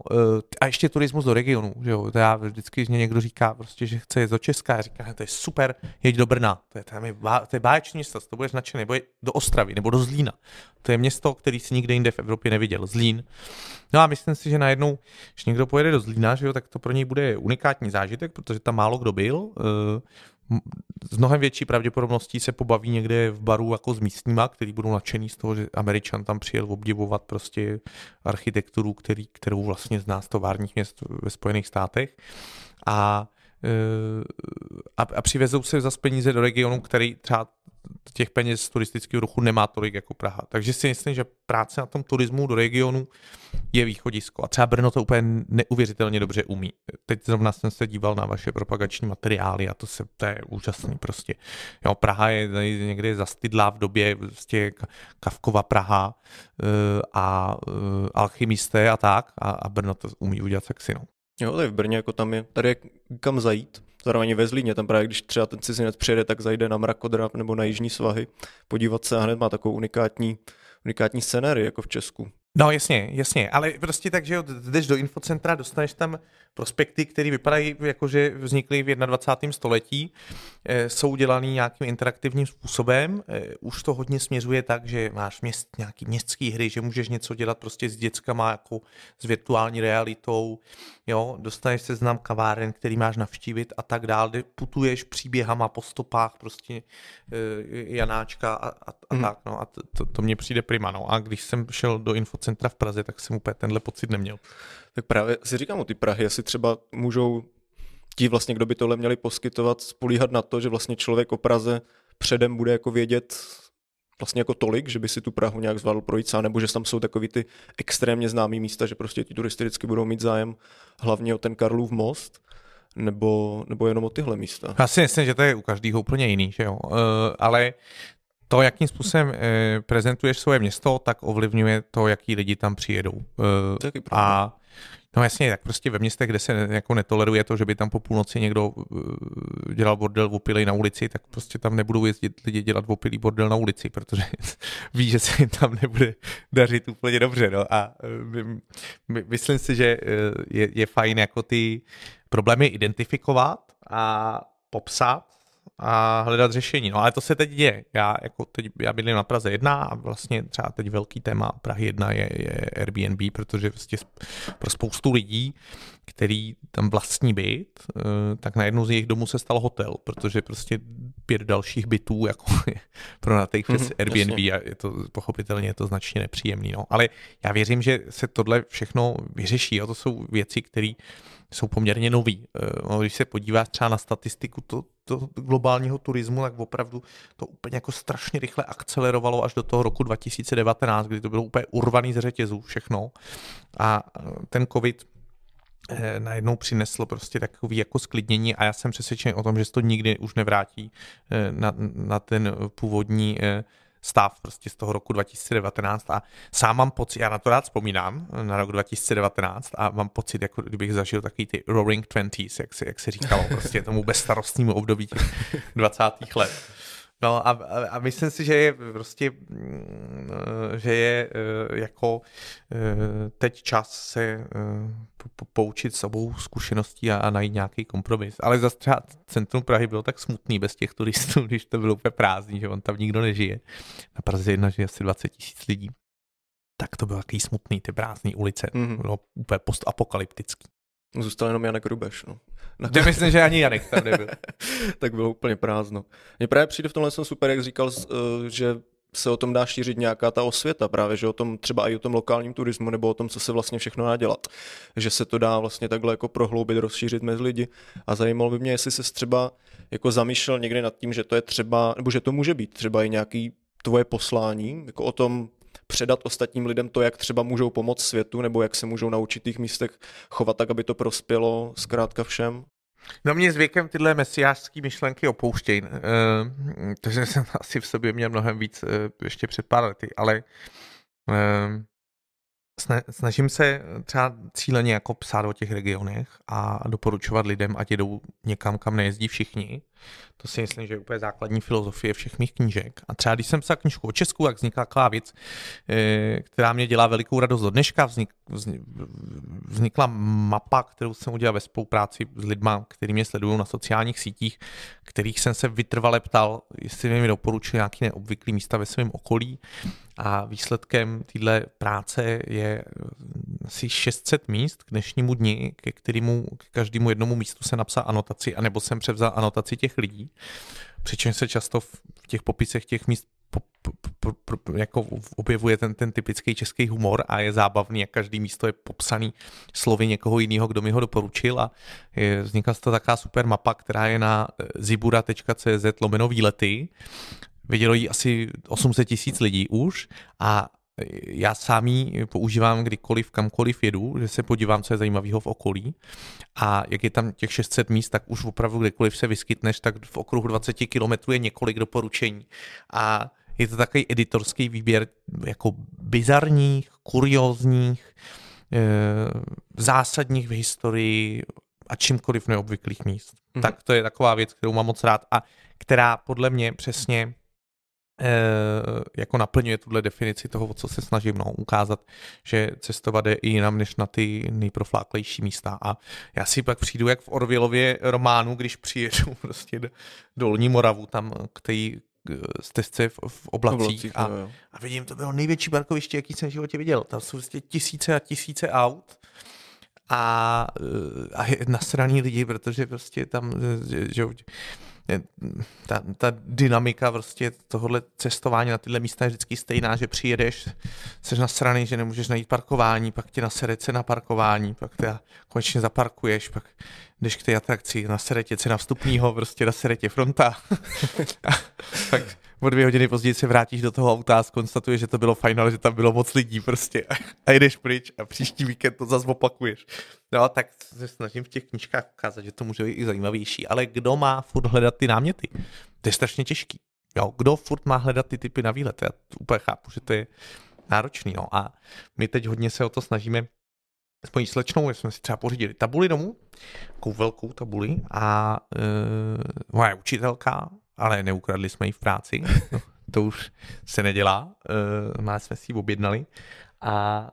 A ještě turismus do regionu, že jo, to já vždycky, když mě někdo říká prostě, že chce jít do Česka, já říkám, to je super, jeď do Brna, to je báječné město, to budeš nadšený, nebo do Ostravy, nebo do Zlína, to je město, který si nikde jinde v Evropě neviděl, Zlín. No a myslím si, že najednou, když někdo pojede do Zlína, že jo, tak to pro něj bude unikátní zážitek, protože tam málo kdo byl. S mnohem větší pravděpodobností se pobaví někde v baru jako s místníma, který budou nadšený z toho, že Američan tam přijel obdivovat prostě architekturu, kterou vlastně zná z továrních měst ve Spojených státech. A přivezou se zase peníze do regionu, který třeba těch peněz z turistického ruchu nemá tolik jako Praha. Takže si myslím, že práce na tom turismu do regionu je východisko. A třeba Brno to úplně neuvěřitelně dobře umí. Teď zrovna jsem se díval na vaše propagační materiály a to je úžasný prostě. Jo, Praha je někde zastydlá v době prostě Kafkova Praha a alchymisté a tak. A Brno to umí udělat sexinou. Jo, ale v Brně jako tam je, tady je kam zajít, zároveň ve Zlíně, tam právě když třeba ten cizinec přijede, tak zajde na Mrakodrap nebo na Jižní svahy, podívat se a hned má takovou unikátní scenérii jako v Česku. No jasně, ale prostě tak, že jdeš do infocentra, dostaneš tam prospekty, které vypadají jako, že vznikly v 21. století, jsou dělaný nějakým interaktivním způsobem, už to hodně směřuje tak, že máš nějaký městský hry, že můžeš něco dělat prostě s děckama, jako s virtuální realitou, jo, dostaneš seznam kaváren, který máš navštívit a tak dál, putuješ příběhama po stopách prostě Janáčka a tak, no a to mně přijde prima, no a když jsem šel do infocentra v Praze, tak jsem úplně tenhle pocit neměl. Tak právě si říkám o ty Prahy, jestli třeba můžou ti vlastně, kdo by tohle měli poskytovat, spolíhat na to, že vlastně člověk o Praze předem bude jako vědět, vlastně jako tolik, že by si tu Prahu nějak zvládl projít sám, nebo že tam jsou takový ty extrémně známý místa, že prostě ti turisty vždycky budou mít zájem hlavně o ten Karlův most, nebo jenom o tyhle místa. Já si myslím, že to je u každého úplně jiný, že jo? Ale to, jakým způsobem prezentuješ svoje město, tak ovlivňuje to, jaký lidi tam přijedou. A no jasně, tak prostě ve městech, kde se jako netoleruje to, že by tam po půlnoci někdo dělal bordel opilý na ulici, tak prostě tam nebudou jezdit lidi dělat opilý bordel na ulici, protože ví, že se jim tam nebude dařit úplně dobře. No. A myslím si, že je fajn jako ty problémy identifikovat a popsat a hledat řešení. No ale to se teď děje. Já bydlím na Praze 1 a vlastně třeba teď velký téma Prahy 1 je Airbnb, protože vlastně pro spoustu lidí, který tam vlastní byt, tak najednou z jejich domů se stal hotel, protože prostě 5 dalších bytů jako pro na těch přes Airbnb a je to pochopitelně je to značně nepříjemný. No. Ale já věřím, že se tohle všechno vyřeší. Jo. To jsou věci, které jsou poměrně nový. Když se podíváš třeba na statistiku to globálního turismu, tak opravdu to úplně jako strašně rychle akcelerovalo až do toho roku 2019, kdy to bylo úplně urvaný z řetězů všechno. A ten covid najednou přinesl prostě takový jako sklidnění a já jsem přesvědčen o tom, že se to nikdy už nevrátí na ten původní stav prostě z toho roku 2019 a sám mám pocit, já na to rád vzpomínám, na rok 2019 a mám pocit, jako kdybych zažil takový ty roaring twenties, jak se říkalo, prostě tomu bezstarostnímu období těch 20. let. No a myslím si, že je prostě, že je jako teď čas se poučit s obou zkušeností a najít nějaký kompromis. Ale zase třeba centrum Prahy bylo tak smutný bez těch turistů, když to bylo úplně prázdný, že on tam nikdo nežije. Na Praze 1 žije asi 20 000 lidí. Tak to bylo takový smutný, ty prázdné ulice. Bylo úplně postapokalyptický. Zůstal jenom Janek Rubeš. No. Já myslím, že ani Janek tam nebyl. Tak bylo úplně prázdno. Mně právě přijde v tomhle jsem super, jak říkal, že se o tom dá šířit nějaká ta osvěta právě, že o tom třeba i o tom lokálním turismu nebo o tom, co se vlastně všechno dá dělat. Že se to dá vlastně takhle jako prohloubit, rozšířit mezi lidi. A zajímalo by mě, jestli se třeba jako zamýšlel někdy nad tím, že to je třeba, nebo že to může být třeba i nějaký tvoje poslání, jako o tom předat ostatním lidem to, jak třeba můžou pomoct světu, nebo jak se můžou na určitých místech chovat tak, aby to prospělo zkrátka všem? No mě s věkem tyhle mesiářské myšlenky opouštějí, takže jsem asi v sobě měl mnohem víc ještě před pár lety, ale snažím se třeba cíleně jako psát o těch regionech a doporučovat lidem, ať jdou někam, kam nejezdí všichni. To si myslím, že je úplně základní filozofie všech mých knížek. A třeba když jsem psal knížku o Česku, tak vznikla taková věc, která mě dělá velikou radost do dneška. Vznikla mapa, kterou jsem udělal ve spolupráci s lidma, kteří mě sledují na sociálních sítích, kterých jsem se vytrvale ptal, jestli mi doporučili nějaké neobvyklé místa ve svém okolí. A výsledkem téhle práce je asi 600 míst k dnešnímu dni, k každému jednomu místu jsem napsal anotaci, anebo jsem převzal anotaci těch lidí, přičemž se často v těch popisech těch míst jako objevuje ten typický český humor a je zábavný, jak každý místo je popsaný slovy někoho jiného, kdo mi ho doporučil a vznikla z toho taková super mapa, která je na zibura.cz/výlety. Vidělo ji asi 800 000 lidí už a já sám ji používám kdykoliv, kamkoliv jedu, že se podívám, co je zajímavého v okolí a jak je tam těch 600 míst, tak už opravdu kdekoliv se vyskytneš, tak v okruhu 20 kilometrů je několik doporučení a je to takový editorský výběr jako bizarních, kuriózních, zásadních v historii a čímkoliv neobvyklých míst. Tak to je taková věc, kterou mám moc rád a která podle mě přesně jako naplňuje tuhle definici toho, o co se snažím ukázat, že cestovat jde i jinam než na ty nejprofláklejší místa. A já si pak přijdu jak v Orwellově románu, když přijedu prostě Dolní Moravu, tam k té stezce v Oblacích a vidím, to bylo největší parkoviště, jaký jsem v životě viděl. Tam jsou prostě tisíce a tisíce aut a nasraný lidi, protože prostě tam ta dynamika prostě tohohle cestování na tyhle místa je vždycky stejná, že přijedeš, jsi nasraný, že nemůžeš najít parkování, pak tě nasere cena parkování, pak tě konečně zaparkuješ, pak jdeš k té atrakci, nasere tě cena vstupního, prostě nasere tě fronta. Pak o 2 hodiny později se vrátíš do toho auta a konstatuješ, že to bylo fajn, ale že tam bylo moc lidí prostě a jdeš pryč a příští víkend to zase opakuješ. No tak se snažím v těch knížkách ukázat, že to může být i zajímavější, ale kdo má furt hledat ty náměty? To je strašně těžký. Jo, kdo furt má hledat ty typy na výlet? Já to úplně chápu, že to je náročný. No. A my teď hodně se o to snažíme s mojí slečnou, jsme si třeba pořídili tabuli domů, takovou velkou tabuli a moje učitelka, ale neukradli jsme ji v práci, no, to už se nedělá, ale jsme si ji objednali a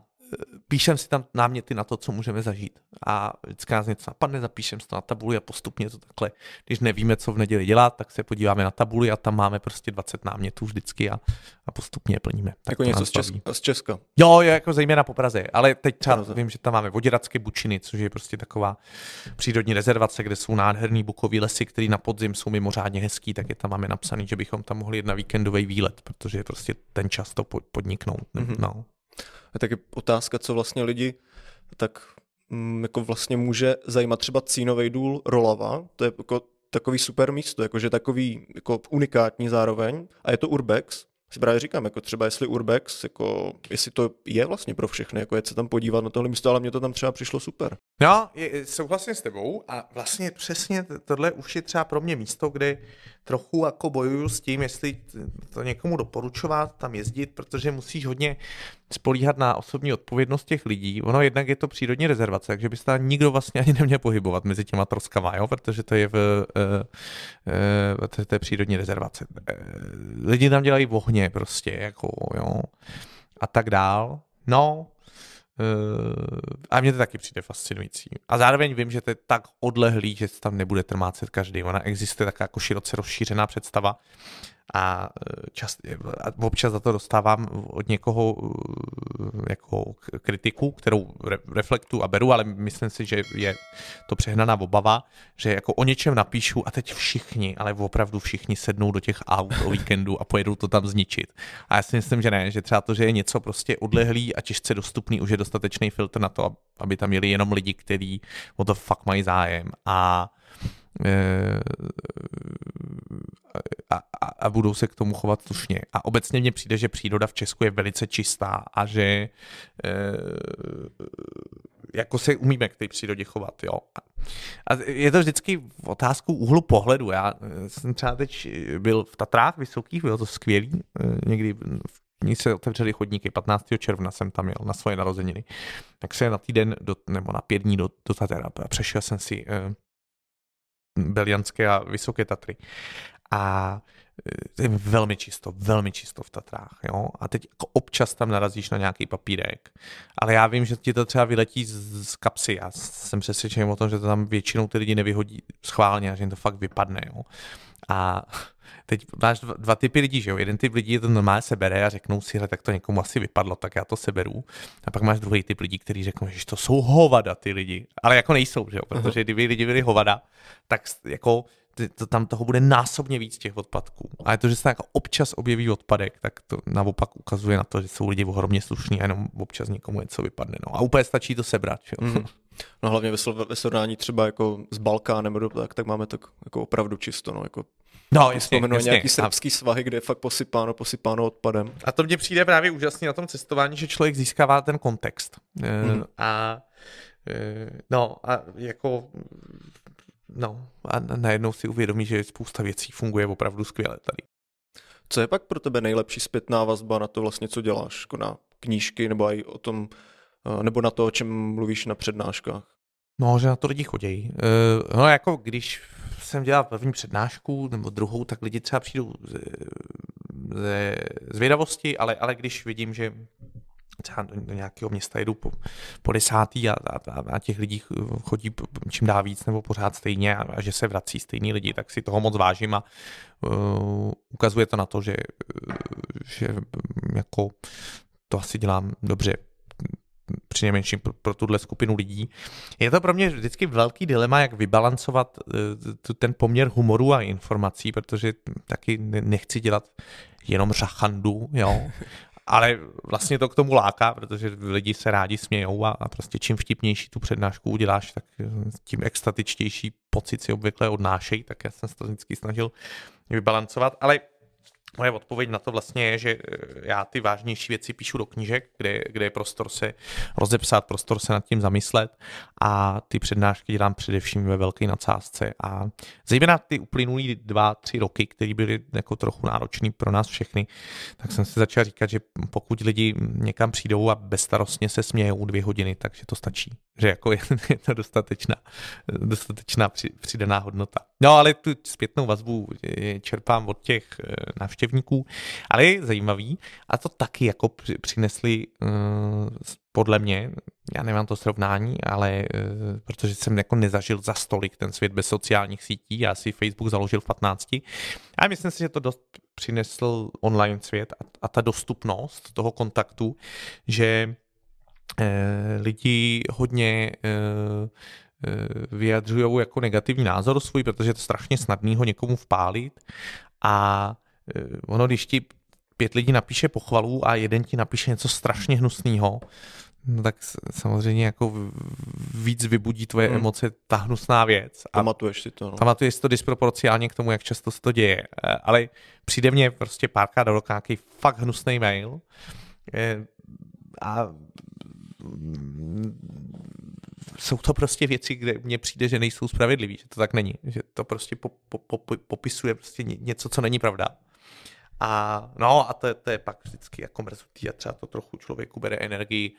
píšem si tam náměty na to, co můžeme zažít. A vždycky nás něco napadne, zapíšem si to na tabuli a postupně to takhle, když nevíme, co v neděli dělat, tak se podíváme na tabuli a tam máme prostě 20 námětů vždycky a postupně je plníme. Tak jako něco z Česka. Jo, jako zejména po Praze, ale teď třeba vím, že tam máme Voděracké bučiny, což je prostě taková přírodní rezervace, kde jsou nádherný bukový lesy, které na podzim jsou mimořádně hezký, tak je tam máme napsaný, že bychom tam mohli jít na víkendový výlet, protože je prostě ten čas to podniknout. Mm-hmm. No. A tak je otázka, co vlastně lidi tak jako vlastně může zajímat třeba Cínový důl Rolava, to je jako takový super místo, jakože takový jako unikátní zároveň a je to urbex. Si právě říkám, jako třeba jestli urbex, jako jestli to je vlastně pro všechny, jako jet se tam podívat na tohle místo, ale mně to tam třeba přišlo super. No, souhlasím s tebou a vlastně přesně tohle už je třeba pro mě místo, kde trochu jako bojuju s tím, jestli to někomu doporučovat, tam jezdit, protože musíš hodně spolíhat na osobní odpovědnost těch lidí. Ono jednak je to přírodní rezervace, takže by se tam nikdo vlastně ani neměl pohybovat mezi těma troskama, jo? Protože to je v té přírodní rezervace. Lidi tam dělají ohně prostě, jako jo, a tak dál. No, a mně to taky přijde fascinující. A zároveň vím, že to je tak odlehlý, že tam nebude trmácet každý. Ona existuje taková jako široce rozšířená představa a občas za to dostávám od někoho jako kritiku, kterou reflektu a beru, ale myslím si, že je to přehnaná obava, že jako o něčem napíšu a teď všichni, ale opravdu všichni sednou do těch aut o víkendu a pojedou to tam zničit. A já si myslím, že ne, že třeba to, že je něco prostě odlehlý a těžce dostupný, už je dostatečný filtr na to, aby tam jeli jenom lidi, kteří o to fakt mají zájem a budou se k tomu chovat slušně. A obecně mně přijde, že příroda v Česku je velice čistá a že jako se umíme k té přírodě chovat. Jo. A je to vždycky otázkou úhlu pohledu. Já jsem třeba teď byl v Tatrách Vysokých, bylo to skvělý. Někdy se otevřely chodníky, 15. června jsem tam jel na svoje narozeniny. Tak jsem na týden nebo na 5 dní do Tater a přešel jsem si Belianské a Vysoké Tatry. A je velmi čisto v Tatrách. Jo? A teď jako občas tam narazíš na nějaký papírek. Ale já vím, že ti to třeba vyletí z kapsy. Já jsem přesvědčen o tom, že to tam většinou ty lidi nevyhodí schválně a že jim to fakt vypadne. Jo? A teď máš dva typy lidí, že jo? Jeden typ lidí to normálně sebere a řeknou si, tak to někomu asi vypadlo, tak já to seberu. A pak máš druhý typ lidí, kteří řeknou, že to jsou hovada ty lidi. Ale jako nejsou, že jo? Protože kdyby lidi byli hovada, tak jako tam toho bude násobně víc těch odpadků. A to, že se tak občas objeví odpadek, tak to naopak ukazuje na to, že jsou lidi ohromně slušní a jenom občas někomu něco vypadne. No. A úplně stačí to sebrat. Jo? No hlavně ve srovnání třeba jako s Balkánem, tak máme tak jako opravdu čisto. No, jako no, vzpomenuje nějaký srbský svahy, kde je fakt posypáno odpadem. A to mně přijde právě úžasný na tom cestování, že člověk získává ten kontext. A najednou si uvědomí, že spousta věcí funguje opravdu skvěle tady. Co je pak pro tebe nejlepší zpětná vazba na to vlastně, co děláš? Jako na knížky nebo i o tom, nebo na to, o čem mluvíš na přednáškách? No, že na to lidi chodí. No jako když jsem dělal první přednášku nebo druhou, tak lidi třeba přijdou ze zvědavosti, ale když vidím, že třeba do nějakého města jedu po 10. a těch lidí chodí čím dál víc nebo pořád stejně a že se vrací stejní lidi, tak si toho moc vážím a ukazuje to na to, že jako to asi dělám dobře přinejmenším pro tuhle skupinu lidí. Je to pro mě vždycky velký dilema, jak vybalancovat ten poměr humoru a informací, protože taky nechci dělat jenom řachandu, jo. Ale vlastně to k tomu láká, protože lidi se rádi smějou a prostě čím vtipnější tu přednášku uděláš, tak tím extatičtější pocit si obvykle odnášejí, tak já jsem se to vždycky snažil vybalancovat, ale Moje odpověď na to vlastně je, že já ty vážnější věci píšu do knížek, kde je prostor se rozepsat, prostor se nad tím zamyslet, a ty přednášky dělám především ve velké nadsázce. A zejména ty uplynulý 2-3 roky, které byly jako trochu náročné pro nás všechny, tak jsem si začal říkat, že pokud lidi někam přijdou a bezstarostně se smějou 2 hodiny, takže to stačí. Že jako je to dostatečná přidaná hodnota. No, ale tu zpětnou vazbu čerpám od těch návštěvníků, ale je zajímavý, a to taky jako přinesli podle mě, já nemám to srovnání, ale protože jsem jako nezažil za stolik ten svět bez sociálních sítí, já si Facebook založil v 15, a myslím si, že to dost přinesl online svět a ta dostupnost toho kontaktu, že lidi hodně vyjadřují jako negativní názor svůj, protože je to strašně snadný ho někomu vpálit, a ono, když ti 5 lidí napíše pochvalu a 1 ti napíše něco strašně hnusného, no tak samozřejmě jako víc vybudí tvoje emoce ta hnusná věc. Pamatuješ si to. No. Pamatuješ si to disproporciálně k tomu, jak často se to děje. Ale přijde mně prostě párkrát do roka nějaký fakt hnusný mail a jsou to prostě věci, kde mně přijde, že nejsou spravedlivý, že to tak není, že to prostě popisuje prostě něco, co není pravda. A no a to je pak vždycky jako mrzutý a třeba to trochu člověku bere energii.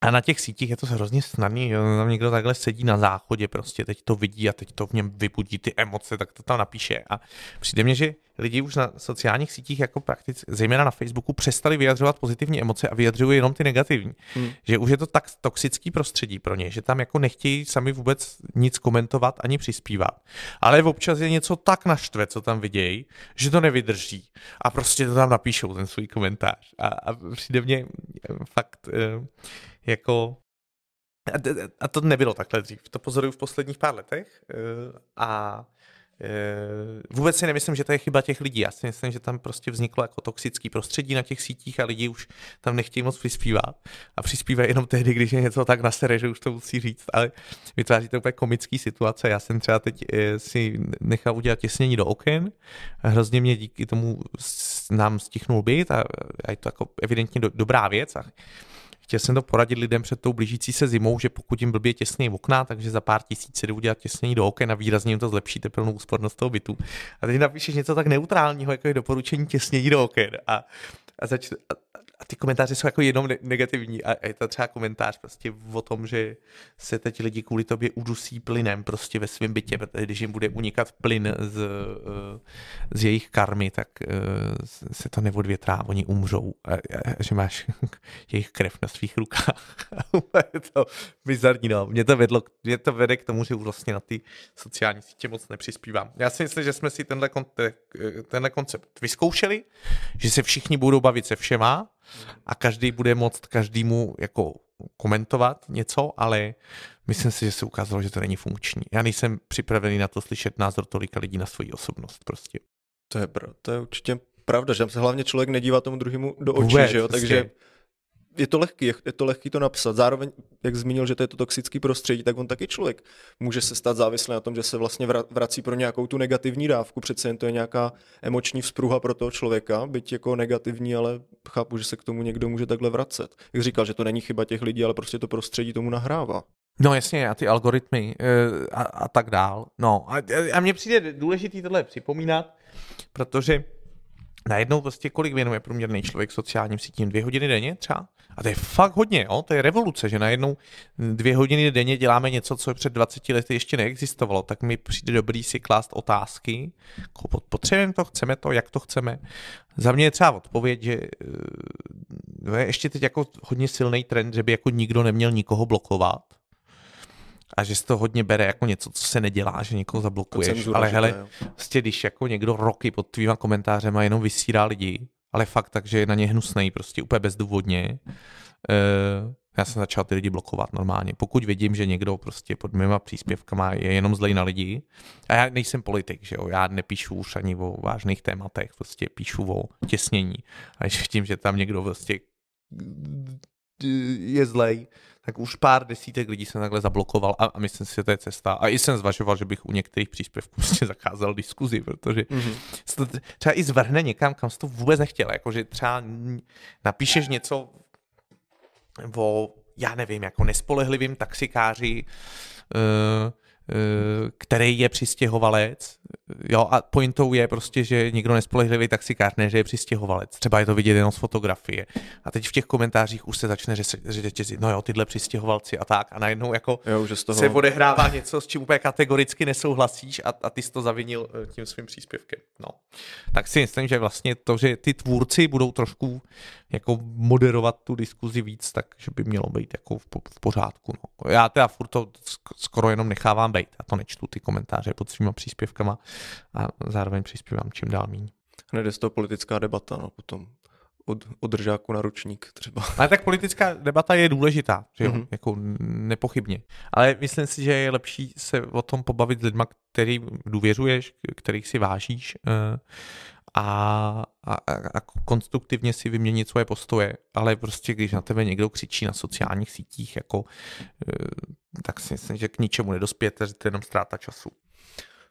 A na těch sítích je to hrozně snadný, tam někdo takhle sedí na záchodě prostě, teď to vidí a teď to v něm vybudí ty emoce, tak to tam napíše. A přijde mně, že lidi už na sociálních sítích, jako prakticky, zejména na Facebooku, přestali vyjadřovat pozitivní emoce a vyjadřují jenom ty negativní. Že už je to tak toxický prostředí pro ně, že tam jako nechtějí sami vůbec nic komentovat ani přispívat. Ale občas je něco tak naštve, co tam vidějí, že to nevydrží. A prostě to tam napíšou, ten svůj komentář. A přijde mně fakt... Jako... A to nebylo takhle dřív, to pozoruju v posledních pár letech a vůbec si nemyslím, že to je chyba těch lidí, já si myslím, že tam prostě vzniklo jako toxický prostředí na těch sítích a lidi už tam nechtějí moc přispívat a přispívají jenom tehdy, když je něco tak nasere, že už to musí říct, ale vytváří to úplně komický situace. Já jsem třeba teď si nechal udělat těsnění do oken a hrozně mě díky tomu nám stichnul byt a je to jako evidentně dobrá věc. Chtěl jsem to poradit lidem před tou blížící se zimou, že pokud jim blbě těsnějí okna, takže za pár tisíc se jde udělat těsnění do oken a výrazně jim to zlepší tepelnou úspornost toho bytu. A teď napíšeš něco tak neutrálního, jako je doporučení těsnění do oken. A ty komentáře jsou jako jenom negativní. A je to třeba komentář prostě o tom, že se teď lidi kvůli tobě udusí plynem prostě ve svém bytě, protože když jim bude unikat plyn z jejich karmy, tak se to neodvětrá, oni umřou. A že máš jejich krev na svých rukách. Je to bizarní. No. Mě to vede k tomu, že vlastně na ty sociální sítě moc nepřispívám. Já si myslím, že jsme si tenhle koncept vyzkoušeli, že se všichni budou bavit se všema a každý bude moct každému jako komentovat něco, ale myslím si, že se ukázalo, že to není funkční. Já nejsem připravený na to slyšet názor tolika lidí na svoji osobnost prostě. To je určitě pravda, že tam se hlavně člověk nedívá tomu druhému do očí, že jo? Takže je to lehký to napsat. Zároveň, jak zmínil, že to je to toxický prostředí, tak on taky člověk může se stát závislý na tom, že se vlastně vrací pro nějakou tu negativní dávku. Přece jen to je nějaká emoční vzpruha pro toho člověka, byť jako negativní, ale chápu, že se k tomu někdo může takhle vracet. Jak říkal, že to není chyba těch lidí, ale prostě to prostředí tomu nahrává. No jasně, a ty algoritmy a tak dál. No a mně přijde důležitý tohle připomínat, protože najednou prostě kolik věnuje průměrný člověk sociálním sítím? 2 hodiny denně třeba? A to je fakt hodně, jo? To je revoluce, že najednou 2 hodiny denně děláme něco, co před 20 lety ještě neexistovalo, tak mi přijde dobrý si klást otázky, potřebujeme to, chceme to, jak to chceme. Za mě je třeba odpověď, že je ještě teď jako hodně silný trend, že by jako nikdo neměl nikoho blokovat a že se to hodně bere jako něco, co se nedělá, že někoho zablokuješ, cenzura, ale hele, vlastně, když jako někdo roky pod tvýma komentářema jenom vysírá lidi, ale fakt tak, že je na ně hnusnej, prostě úplně bezdůvodně, já jsem začal ty lidi blokovat normálně. Pokud vidím, že někdo prostě pod mýma příspěvkama je jenom zlej na lidi, a já nejsem politik, že jo, já nepíšu už ani o vážných tématech, prostě píšu o těsnění, a když vidím, že tam někdo prostě je zlej, tak už pár desítek lidí jsem takhle zablokoval a myslím si, že to je cesta. A i jsem zvažoval, že bych u některých příspěvků prostě zakázal diskuzi, protože se to třeba i zvrhne někam, kam jsi to vůbec nechtěl. Jakože třeba napíšeš něco o, já nevím, jako nespolehlivým taxikáři, který je přistěhovalec. Jo, a pointou je prostě, že nikdo nespolehlivý taxikář, ne, že je přistěhovalec. Třeba je to vidět jenom z fotografie. A teď v těch komentářích už se začne řečit, no jo, tyhle přistěhovalci a tak. A najednou jako jo, že z toho se odehrává něco, s čím úplně kategoricky nesouhlasíš a ty jsi to zavinil tím svým příspěvkem. No. Tak si myslím, že vlastně to, že ty tvůrci budou trošku jako moderovat tu diskuzi víc, takže by mělo být jako v pořádku. No. Já teda furt to skoro jenom nechávám být. Já to nečtu ty komentáře pod svýma příspěvkama a zároveň přispívám čím dál míň. Hned je z toho politická debata, no potom od držáku na ručník třeba. Ale tak politická debata je důležitá, že jo? Jako nepochybně. Ale myslím si, že je lepší se o tom pobavit s lidma, kterým důvěřuješ, kterých si vážíš a konstruktivně si vyměnit svoje postoje, ale prostě když na tebe někdo křičí na sociálních sítích, jako, tak si myslím, že k ničemu nedospějete, že to je jenom ztráta času.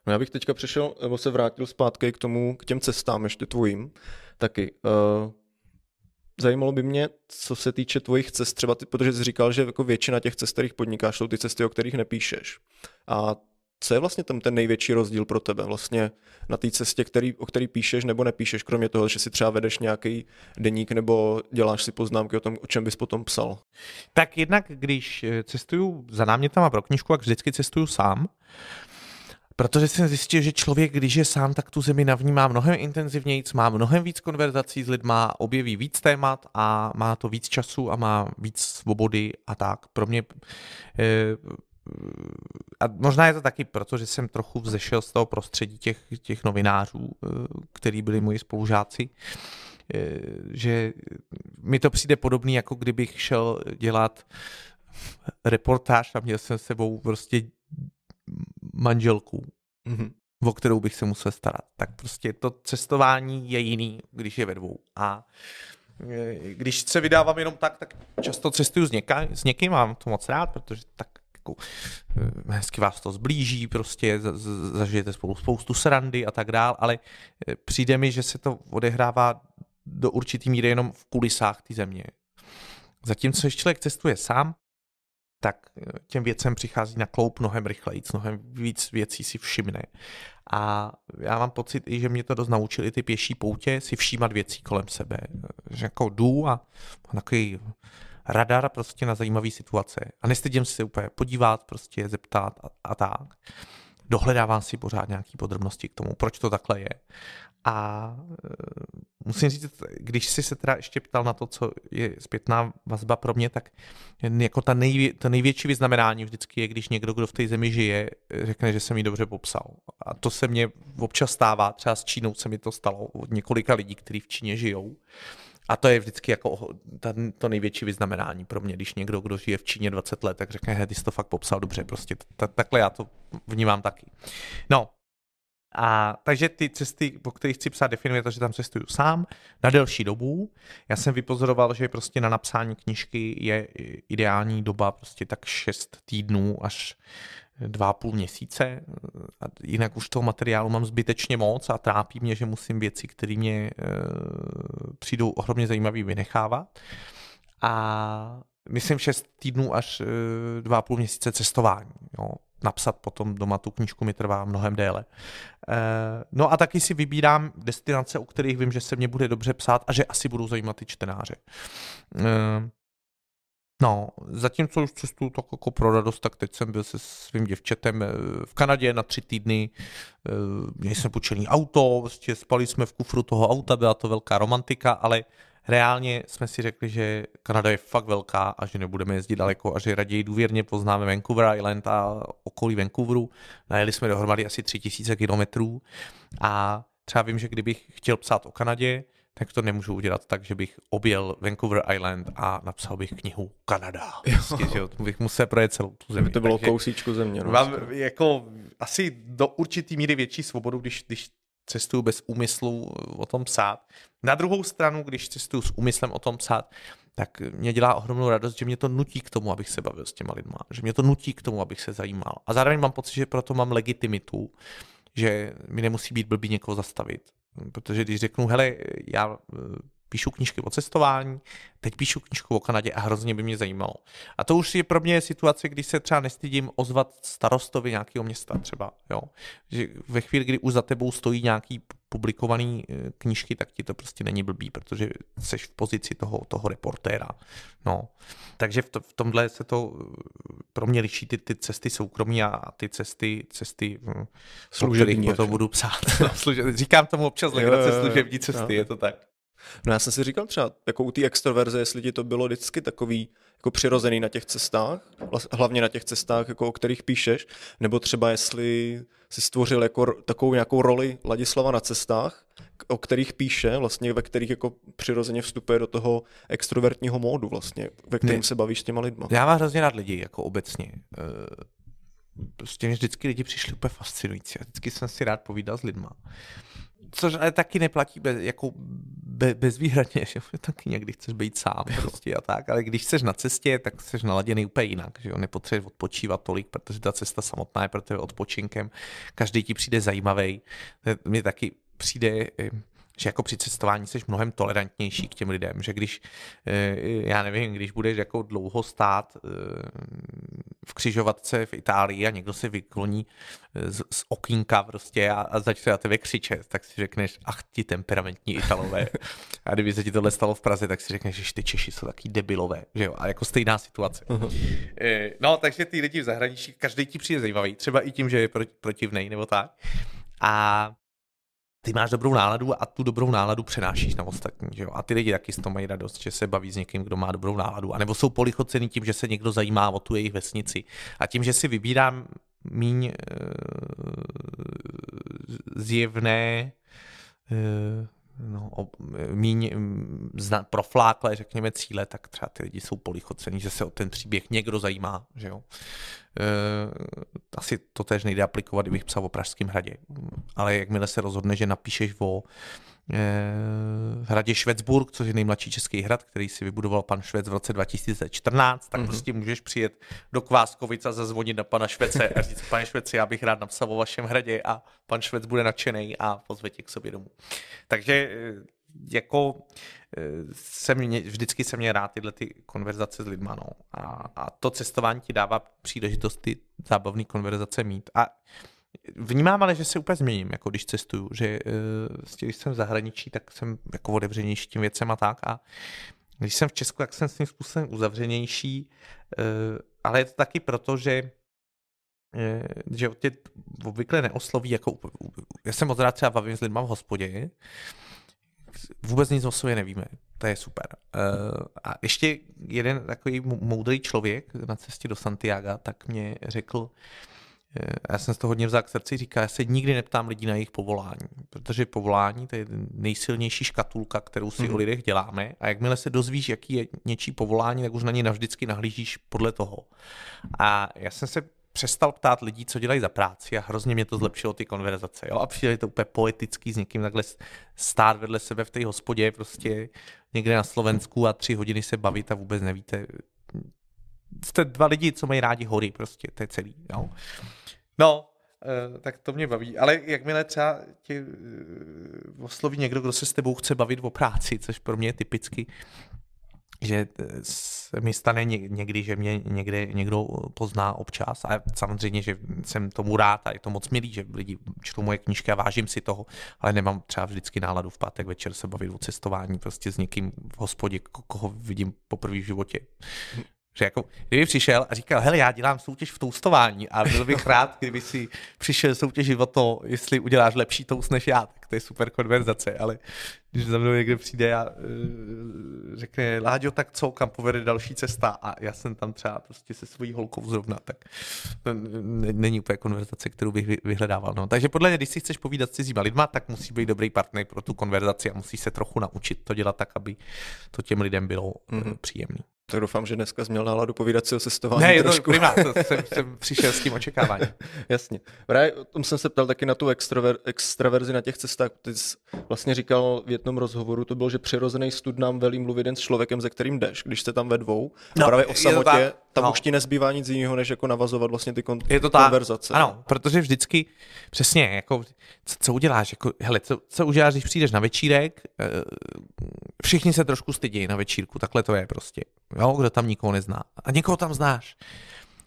No já bych teďka přešel, nebo se vrátil zpátky k těm cestám ještě tvojím taky. Zajímalo by mě, co se týče tvojich cest, třeba ty, protože jsi říkal, že jako většina těch cest, kterých podnikáš, jsou ty cesty, o kterých nepíšeš. A co je vlastně tam ten největší rozdíl pro tebe vlastně na té cestě, o který píšeš nebo nepíšeš, kromě toho, že si třeba vedeš nějaký deník nebo děláš si poznámky o tom, o čem bys potom psal? Tak jednak, když cestuju za námětama pro knížku, tak vždycky cestuju sám. Protože jsem zjistil, že člověk, když je sám, tak tu zemi navnímá mnohem intenzivněji, má mnohem víc konverzací s lidma, objeví víc témat a má to víc času a má víc svobody a tak. Pro mě, a možná je to taky proto, že jsem trochu vzešel z toho prostředí těch novinářů, který byli moji spolužáci, že mi to přijde podobný, jako kdybych šel dělat reportáž a měl jsem s sebou prostě manželku, o kterou bych se musel starat. Tak prostě to cestování je jiný, když je ve dvou. A když se vydávám jenom tak často cestuju s někým, mám to moc rád, protože tak jako, hezky vás to zblíží, prostě zažijete spolu spoustu srandy a tak dál, ale přijde mi, že se to odehrává do určitý míry jenom v kulisách té země. Zatímco, když člověk cestuje sám, tak těm věcem přichází na kloup mnohem rychleji, mnohem víc věcí si všimne. A já mám pocit i, že mě to dost naučili ty pěší poutě si všímat věcí kolem sebe. Že jako jdu a mám takový radar prostě na zajímavé situace. A nestydím se úplně podívat, prostě zeptat a tak. Dohledávám si pořád nějaké podrobnosti k tomu, proč to takhle je. A musím říct, když jsi se teda ještě ptal na to, co je zpětná vazba pro mě, tak jako to největší vyznamenání vždycky je, když někdo, kdo v té zemi žije, řekne, že jsem ji dobře popsal. A to se mně občas stává, třeba s Čínou se mi to stalo od několika lidí, kteří v Číně žijou. A to je vždycky jako to největší vyznamenání pro mě, když někdo, kdo žije v Číně 20 let, tak řekne, hej, ty jsi to fakt popsal dobře, prostě takhle já to vnímám taky. No, a takže ty cesty, po kterých chci psát, definuje to, že tam cestuju sám na delší dobu. Já jsem vypozoroval, že prostě na napsání knížky je ideální doba prostě tak 6 týdnů až 2,5 měsíce. A jinak už toho materiálu mám zbytečně moc a trápí mě, že musím věci, které mě přijdou ohromně zajímavé, vynechávat. A myslím 6 týdnů až 2,5 měsíce cestování. Jo. Napsat potom doma tu knížku mi trvá mnohem déle. No a taky si vybírám destinace, o kterých vím, že se mě bude dobře psát a že asi budou zajímat ty čtenáře. No, zatímco už cestuju tak jako pro radost, tak teď jsem byl se svým děvčetem v Kanadě na 3 týdny. Měli jsme půjčený auto, vlastně spali jsme v kufru toho auta, byla to velká romantika, ale reálně jsme si řekli, že Kanada je fakt velká a že nebudeme jezdit daleko a že raději důvěrně poznáme Vancouver Island a okolí Vancouveru. Najeli jsme dohromady asi 3000 kilometrů a třeba vím, že kdybych chtěl psát o Kanadě, tak to nemůžu udělat tak, že bych objel Vancouver Island a napsal bych knihu Kanada. Vždycky, že bych musel projet celou tu zemi. To bylo kousíčku země. No. Mám jako asi do určitý míry větší svobodu, když cestuju bez úmyslu o tom psát. Na druhou stranu, když cestuju s úmyslem o tom psát, tak mě dělá ohromnou radost, že mě to nutí k tomu, abych se bavil s těma lidma, že mě to nutí k tomu, abych se zajímal. A zároveň mám pocit, že proto mám legitimitu, že mi nemusí být blbý někoho zastavit. Protože když řeknu, hele, já píšu knížky o cestování, teď píšu knížku o Kanadě a hrozně by mě zajímalo. A to už je pro mě situace, když se třeba nestydím ozvat starostovi nějakého města třeba. Jo. Že ve chvíli, kdy už za tebou stojí nějaký publikovaný knížky, tak ti to prostě není blbý, protože seš v pozici toho reportéra. No. Takže v tomhle se to pro mě liší ty cesty soukromí a ty cesty služební, o tom budu psát. Říkám tomu občas legrace služební cesty, je to tak. No já jsem si říkal třeba, jako u té extroverze, jestli ti to bylo vždycky takový jako přirozený na těch cestách, hlavně na těch cestách, jako o kterých píšeš, nebo třeba jestli si stvořil jako takovou nějakou roli Ladislava na cestách, o kterých píše, vlastně ve kterých jako přirozeně vstupuje do toho extrovertního módu vlastně, ve kterém se bavíš s těma lidma. Já mám hrozně rád lidi, jako obecně. Prostě mě vždycky lidi přišli úplně fascinující a vždycky jsem si rád povídal s lidma. Což ale taky neplatí bezvýhradně, že taky někdy chceš být sám prostě a tak, ale když jsi na cestě, tak jsi naladěný úplně jinak, že jo, nepotřebuješ odpočívat tolik, protože ta cesta samotná je pro tebe odpočinkem, každý ti přijde zajímavý, mně taky přijde, že jako při cestování jsi mnohem tolerantnější k těm lidem, že když, já nevím, když budeš jako dlouho stát v křižovatce v Itálii a někdo se vykloní z okýnka prostě a začne na tebe křičet, tak si řekneš, ach ti temperamentní Italové. A kdyby se ti tohle stalo v Praze, tak si řekneš, že ty Češi jsou taky debilové, že jo, a jako stejná situace. No, takže ty lidi v zahraničí, každý ti přijde zajímavý, třeba i tím, že je protivnej nebo tak. A ty máš dobrou náladu a tu dobrou náladu přenášíš na ostatní, že jo? A ty lidi taky z toho mají radost, že se baví s někým, kdo má dobrou náladu. A nebo jsou polichocený tím, že se někdo zajímá o tu jejich vesnici. A tím, že si vybírám míň zjevné, míň profláklé, řekněme, cíle, tak třeba ty lidi jsou polichocený, že se o ten příběh někdo zajímá, že jo. Asi to též nejde aplikovat, kdybych psal o Pražském hradě, ale jakmile se rozhodne, že napíšeš o hradě Švecburg, což je nejmladší český hrad, který si vybudoval pan Švec v roce 2014, tak prostě můžeš přijet do Kváskovic a zazvonit na pana Švece a říct, pane Šveci, já bych rád napsal o vašem hradě a pan Švec bude nadšenej a pozve tě k sobě domů. Takže jako vždycky se mě rád tyhle ty konverzace s lidma, no. A to cestování ti dává příležitost ty zábavné konverzace mít. A vnímám ale, že se úplně změním, jako když cestuju, že když jsem v zahraničí, tak jsem jako otevřenější tím věcem a tak. A když jsem v Česku, tak jsem svým způsobem uzavřenější, ale je to taky proto, že tě obvykle neosloví, jako já jsem moc rád třeba bavím s lidma v hospodě, vůbec nic o sobě nevíme, to je super. A ještě jeden takový moudrý člověk na cestě do Santiaga, tak mě řekl, já jsem z toho hodně vzal k srdci, říká, já se nikdy neptám lidí na jejich povolání, protože povolání to je nejsilnější škatulka, kterou si o lidech děláme a jakmile se dozvíš, jaký je něčí povolání, tak už na ně navždycky nahlížíš podle toho. A já jsem se přestal ptát lidí, co dělají za práci a hrozně mě to zlepšilo ty konverzace. Jo? A přijde to úplně poetický s někým takhle stát vedle sebe v té hospodě prostě někde na Slovensku a 3 hodiny se bavit a vůbec nevíte. Jste 2 lidi, co mají rádi hory prostě, to je celý. Jo? No, tak to mě baví. Ale jakmile třeba tě osloví někdo, kdo se s tebou chce bavit o práci, což pro mě je typicky, že se mi stane někdy, že mě někde někdo pozná občas a samozřejmě, že jsem tomu rád a je to moc milý, že lidi čtou moje knížky a vážím si toho, ale nemám třeba vždycky náladu v pátek večer se bavit o cestování prostě s někým v hospodě, koho vidím poprvé v životě. Že jako, kdyby přišel a říkal, hele, já dělám soutěž v toustování a byl bych rád, kdyby si přišel soutěžit o to, jestli uděláš lepší toust než já, tak to je super konverzace, ale když za mnou někde přijde a řekne, Láďo, tak co, kam povede další cesta a já jsem tam třeba prostě se svojí holkou zrovna, tak to není úplně konverzace, kterou bych vyhledával. No. Takže podle mě, když si chceš povídat s cizíma lidma, tak musí být dobrý partner pro tu konverzaci a musí se trochu naučit to dělat tak, aby to těm lidem bylo příjemné. Tak doufám, že dneska jsi měl náladu povídacího cestování. Ne, je to primát, jsem přišel s tím očekáváním. Jasně. Právě o tom jsem se ptal taky na tu extraverzi na těch cestách. Ty jsi vlastně říkal v jednom rozhovoru, to bylo, že přirozený stud nám velí mluvit jen s člověkem, ze kterým jdeš, když jste tam ve dvou. No, a právě o samotě, tam už ti nezbývá nic jiného, než jako navazovat vlastně ty konverzace. Ano, protože vždycky, přesně, jako, co uděláš? Jako, hele, co uděláš, když přijdeš na večírek? Všichni se trošku stydějí na večírku, takhle to je prostě. Jo, kdo tam nikoho nezná. A někoho tam znáš.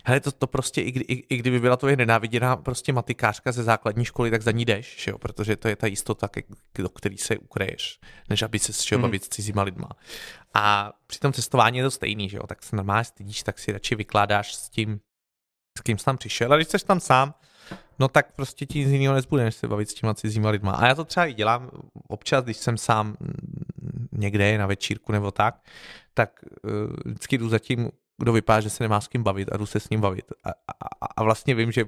Hele, to prostě, i kdyby byla tvoje nenáviděná prostě matikářka ze základní školy, tak za ní jdeš, jo? Protože to je ta jistota, do který se ukryješ, než aby se šel bavit s cizíma lidma. A při tom cestování je to stejný, že jo? Tak se normálně stydíš, tak si radši vykládáš s tím, s kým jsi tam přišel. A když jsi tam sám, no tak prostě ti nic jiného nezbude, než se bavit s těma cizíma lidma. A já to třeba i dělám občas, když jsem sám někde na večírku nebo tak vždycky jdu za tím, kdo vypadá, že se nemá s kým bavit, a jdu se s ním bavit. A vlastně vím, že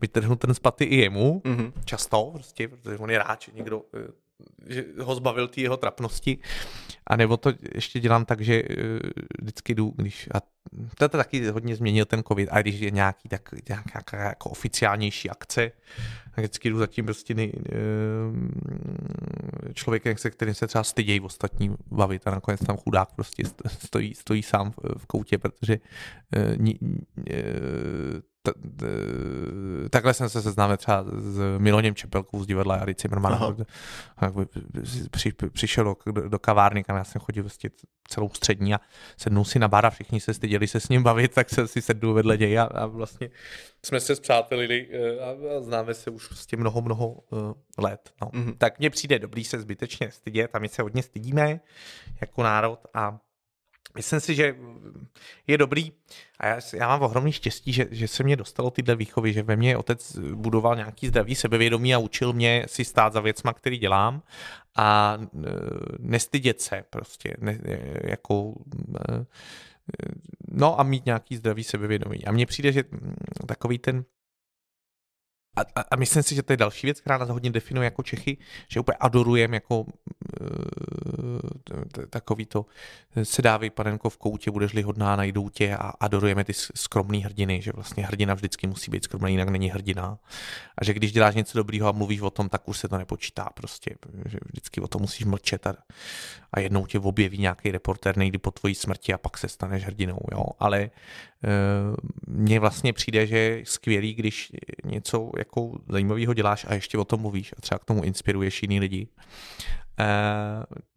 vytrhnu ten spaty i jemu, často prostě, protože on je rád, že někdo že ho zbavil té jeho trapnosti. A nebo to ještě dělám tak, že vždycky jdu, když, a to taky hodně změnil ten covid, a když je nějaký tak nějaká jako oficiálnější akce, tak vždycky jdu zatím prostě člověkem, se kterým se třeba stydějí ostatní bavit, a nakonec tam chudák prostě stojí sám v koutě, protože takhle jsem se seznámil třeba s Miloněm Čepelkou z divadla Jary Cimrmana. Přišel do kavárny, kam já jsem chodil vlastně celou střední, a sednul si na bar a všichni se styděli se s ním bavit, tak jsem si sednul vedle něj a vlastně jsme se spřátelili a známe se už vlastně mnoho let. No. Mm-hmm. Tak mně přijde dobrý se zbytečně stydět, a my se hodně stydíme jako národ, a myslím si, že je dobrý, a já mám ohromný štěstí, že se mě dostalo tyhle výchovy, že ve mně otec budoval nějaký zdravý sebevědomí a učil mě si stát za věcma, který dělám, a nestydět se prostě, a mít nějaký zdravý sebevědomí. A mně přijde, že takový ten, a myslím si, že to je další věc, která nás hodně definuje jako Čechy, že úplně adorujeme jako takový to sedávej panenko v koutě, budeš-li hodná, najdou tě, a adorujeme ty skromný hrdiny, že vlastně hrdina vždycky musí být skromný, jinak není hrdina. A že když děláš něco dobrýho a mluvíš o tom, tak už se to nepočítá prostě, že vždycky o tom musíš mlčet, a jednou tě objeví nějaký reportér někdy po tvojí smrti, a pak se staneš hrdinou, jo. Ale mně vlastně přijde, že je skvělý, když něco jako zajímavého děláš a ještě o tom mluvíš, a třeba k tomu inspiruješ jiný lidi.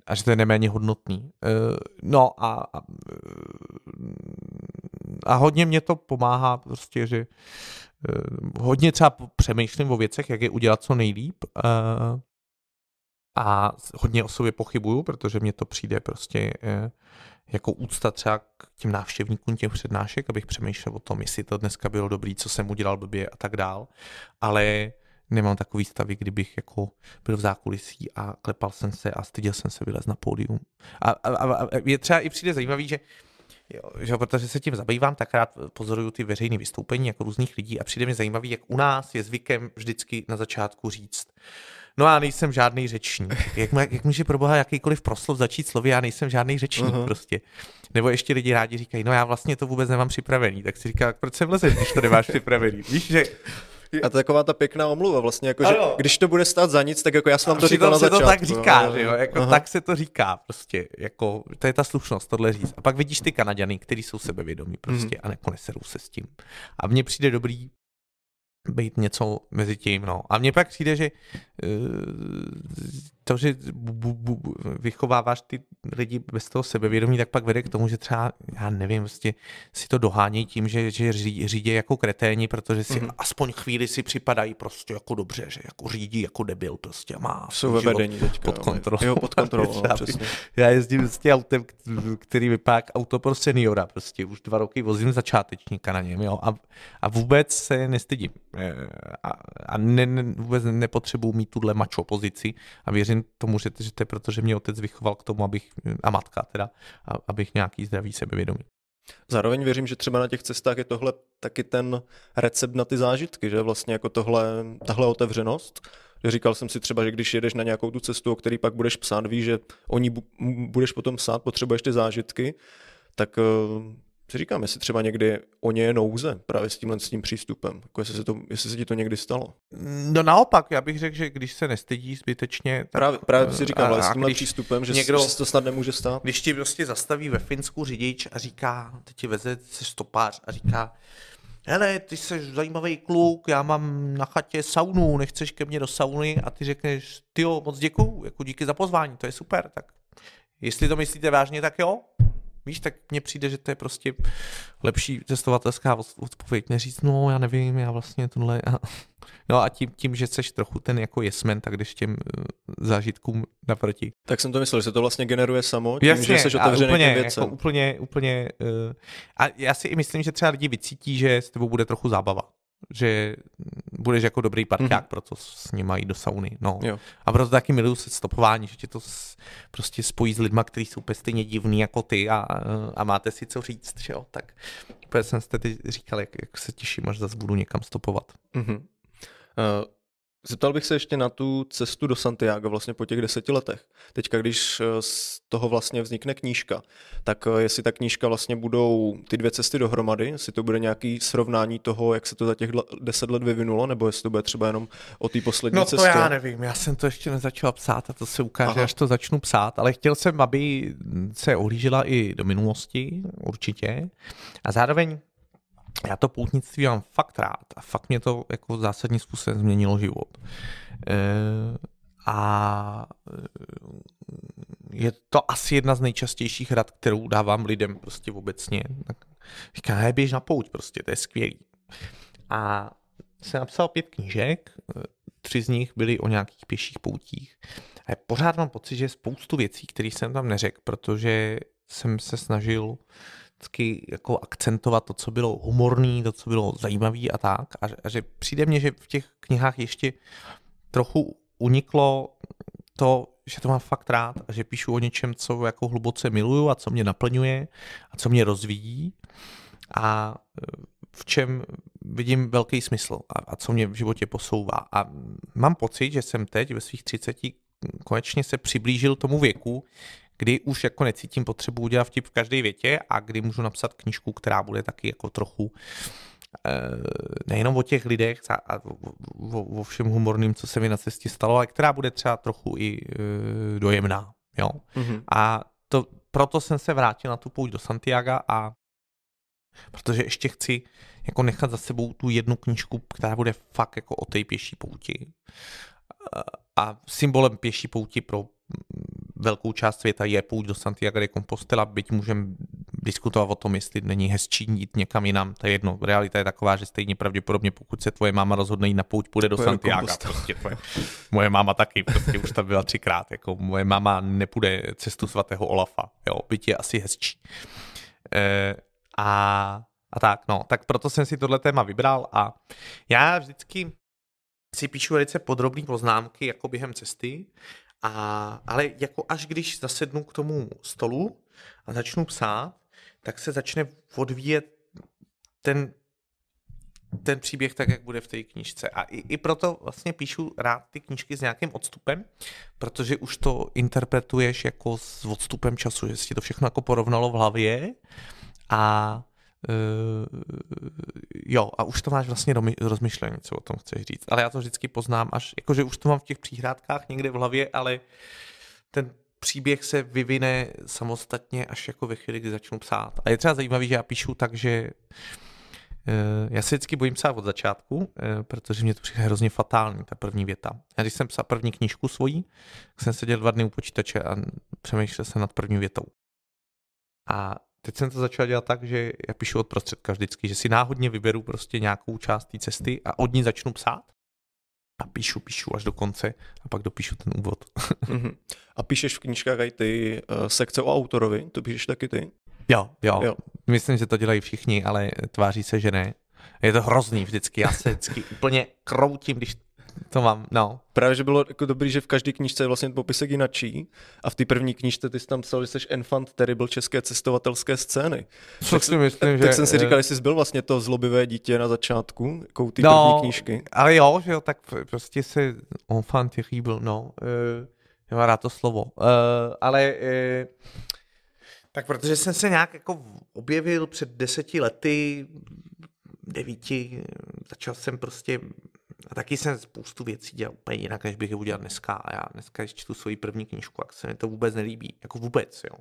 A že to je neméně hodnotný. A hodně mě to pomáhá prostě, že hodně třeba přemýšlím o věcech, jak je udělat co nejlíp, a hodně o sobě pochybuju, protože mně to přijde prostě jako úcta třeba k těm návštěvníkům těch přednášek, abych přemýšlel o tom, jestli to dneska bylo dobrý, co jsem udělal blbě a tak dál. Ale nemám takový stavy, kdybych jako byl v zákulisí a klepal jsem se a styděl jsem se vylez na pódium. A je třeba i přijde zajímavý, že protože se tím zabývám, tak rád pozoruju ty veřejné vystoupení jako různých lidí, a přijde mi zajímavý, jak u nás je zvykem vždycky na začátku říct: no, já nejsem žádný řečník. Jak může proboha jakýkoliv proslov začít slovy: já nejsem žádný řečník prostě. Nebo ještě lidi rádi říkají: no, já vlastně to vůbec nemám připravený. Tak si říká: proč sem lezeš, když to nemáš připravený? Víš, že... A to je taková ta pěkná omluva vlastně, jako, že když to bude stát za nic, tak jako já jsem vám to říkal na začátku. To tak říká, že jo, jako, tak se to říká prostě, jako, to je ta slušnost tohle říct. A pak vidíš ty Kanaďany, kteří jsou sebevědomí prostě a jako neserou se s tím. A mně přijde dobrý být něco mezi tím, no. A mně pak přijde, že to, že vychováváš ty lidi bez toho sebevědomí, tak pak vede k tomu, že třeba, já nevím, vlastně si to dohánějí tím, že řídí jako kreténi, protože si aspoň chvíli si připadají prostě jako dobře, že jako řídí jako debil prostě a má vedení teďka, pod kontrolou. Jo, pod kontrolou, přesně. Já jezdím vlastně autem, který vypadá auto pro seniora, prostě už 2 roky vozím začátečníka na něm, jo, a vůbec se nestydím. Vůbec nepotřebuji mít tuhle mačo pozici, a věřím tomu, že to je proto, že mě otec vychoval k tomu, abych nějaký zdravý sebevědomí. Zároveň věřím, že třeba na těch cestách je tohle taky ten recept na ty zážitky, že vlastně jako tahle otevřenost. Říkal jsem si třeba, že když jedeš na nějakou tu cestu, o který pak budeš psát, víš, že o ní budeš potom psát, potřebuješ ty zážitky. tak si říkám, jestli třeba někdy o ně je nouze právě s tímhle s tím přístupem, jako jestli se ti to někdy stalo. No naopak, já bych řekl, že když se nestydí zbytečně... Tak, právě si říkám, ale s tímhle přístupem, že někdo, se to snad nemůže stát. Když ti prostě zastaví ve Finsku řidič a říká, teď ti veze stopář a říká, hele, ty jsi zajímavý kluk, já mám na chatě saunu, nechceš ke mně do sauny, a ty řekneš, tyjo, moc děkuju, jako díky za pozvání, to je super, tak jestli to myslíte vážně, tak jo. Víš, tak mně přijde, že to je prostě lepší cestovatelská odpověď. Neříct, no já nevím, já vlastně tohle... No a tím, že seš trochu ten jako jesmen, tak jdeš těm zážitkům naproti. Tak jsem to myslel, že se to vlastně generuje samo, tím, jasně, že seš otevřený těm věcem. Jako úplně... A já si i myslím, že třeba lidi vycítí, že s tebou bude trochu zábava. Že budeš jako dobrý parťák, proto s ním mají do sauny. No. A proto taky miluju se stopování, že tě to prostě spojí s lidma, kteří jsou úplně stejně divný jako ty a máte si co říct, že jo. Tak protože jsem si teď říkal, jak se těším, až zase budu někam stopovat. Zeptal bych se ještě na tu cestu do Santiago vlastně po těch 10 letech. Teďka, když z toho vlastně vznikne knížka, tak jestli ta knížka vlastně budou ty dvě cesty dohromady, jestli to bude nějaký srovnání toho, jak se to za těch 10 let vyvinulo, nebo jestli to bude třeba jenom o té poslední cestě. No to cestě. Já nevím, já jsem to ještě nezačal psát a to se ukáže, až to začnu psát, ale chtěl jsem, aby se ohlížela i do minulosti, určitě, a zároveň já to poutnictví mám fakt rád a fakt mě to jako zásadním způsobem změnilo život. A je to asi jedna z nejčastějších rad, kterou dávám lidem prostě obecně. Říkám, běž na pouť prostě, to je skvělý. A jsem napsal 5 knížek, 3 z nich byly o nějakých pěších poutích. A pořád mám pocit, že je spoustu věcí, které jsem tam neřekl, protože jsem se snažil jako akcentovat to, co bylo humorný, to, co bylo zajímavý a tak. A že přijde mně, že v těch knihách ještě trochu uniklo to, že to mám fakt rád a že píšu o něčem, co jako hluboce miluju a co mě naplňuje a co mě rozvíjí a v čem vidím velký smysl a co mě v životě posouvá. A mám pocit, že jsem teď ve svých 30 konečně se přiblížil tomu věku, kdy už jako necítím potřebu udělat vtip v každé větě a kdy můžu napsat knížku, která bude taky jako trochu nejenom o těch lidech a o všem humorným, co se mi na cestě stalo, ale která bude třeba trochu i dojemná. Jo? A to, proto jsem se vrátil na tu pouť do Santiaga a protože ještě chci jako nechat za sebou tu jednu knížku, která bude fakt jako o té pěší pouti. A symbolem pěší pouti pro velkou část světa je pouť do Santiago de Compostela, byť můžeme diskutovat o tom, jestli není hezčí jít někam jinam, to je jedno. Realita je taková, že stejně pravděpodobně, pokud se tvoje máma rozhodne jít na pouť, půjde do Santiago. Prostě moje máma taky, prostě už tam byla 3krát. Jako moje máma nepůjde cestu svatého Olafa, jo, byť je asi hezčí. A tak, no, tak proto jsem si tohle téma vybral a já vždycky si píšu velice podrobné poznámky jako během cesty, ale jako až když zasednu k tomu stolu a začnu psát, tak se začne odvíjet ten příběh tak, jak bude v té knížce. A i proto vlastně píšu rád ty knížky s nějakým odstupem, protože už to interpretuješ jako s odstupem času, že si to všechno jako porovnalo v hlavě a a už to máš vlastně rozmyšlení, co o tom chceš říct. Ale já to vždycky poznám až, jakože už to mám v těch příhrádkách někde v hlavě, ale ten příběh se vyvine samostatně až jako ve chvíli, kdy začnu psát. A je třeba zajímavý, že já píšu tak, že já se vždycky bojím psát od začátku, protože mě to přijde hrozně fatální, ta první věta. A když jsem psal první knížku svoji, tak jsem seděl 2 dny u počítače a přemýšlel jsem nad první větou. A teď jsem to začal dělat tak, že já píšu od prostředka vždycky, že si náhodně vyberu prostě nějakou část té cesty a od ní začnu psát a píšu až do konce a pak dopíšu ten úvod. A píšeš v knížkách i ty sekce o autorovi, to píšeš taky ty? Jo. Myslím, že to dělají všichni, ale tváří se, že ne. Je to hrozný vždycky, já se vždycky úplně kroutím, když to mám, no. Právě, že bylo jako dobrý, že v každé knížce je vlastně popisek jinačí a v té první knížce ty jsi tam psal, že jsi enfant terrible české cestovatelské scény. Tak jsem si říkal, jestli jsi byl vlastně to zlobivé dítě na začátku, jako ty první knížky. Ale jo, že jo, tak prostě se enfant terrible, no. Já mám rád to slovo. Ale Tak protože jsem se nějak jako objevil před 10 lety, 9, začal jsem prostě, a taky jsem spoustu věcí dělal úplně jinak, než bych je udělal dneska. A já dneska, když čtu svoji první knížku, tak se mi to vůbec nelíbí, jako vůbec, jo.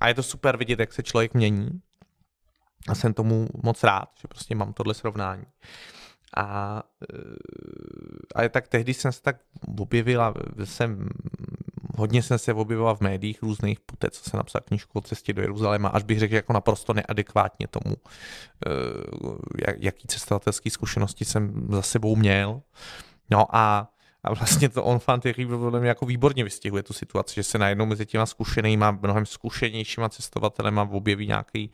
A je to super vidět, jak se člověk mění. A jsem tomu moc rád, že prostě mám tohle srovnání. A tak tehdy jsem se tak objevila, hodně jsem se objevila v médiích různých, poté co jsem napsal knížku o cestě do Jeruzaléma, až bych řekl, že jako naprosto neadekvátně tomu, jaký cestovatelské zkušenosti jsem za sebou měl. No a vlastně to Enfant Terrible jako výborně vystihuje tu situaci, že se najednou mezi těma zkušenýma, mnohem zkušenějšíma cestovatelema objeví nějaký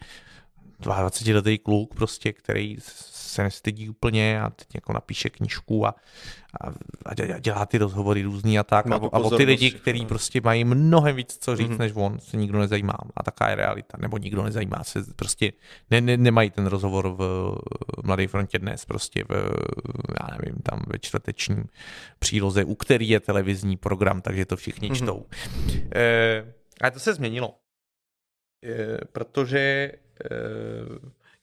22letý kluk prostě, který se nestydí úplně a teď jako napíše knížku a dělá ty rozhovory různý a tak. A o ty lidi, kteří prostě mají mnohem víc co říct, než on, se nikdo nezajímá. A taká je realita. Nebo nikdo nezajímá se. Prostě nemají ten rozhovor v Mladé frontě dnes. Prostě v, já nevím, tam ve čtvrtečním příloze, u který je televizní program, takže to všichni čtou. Ale to se změnilo. Protože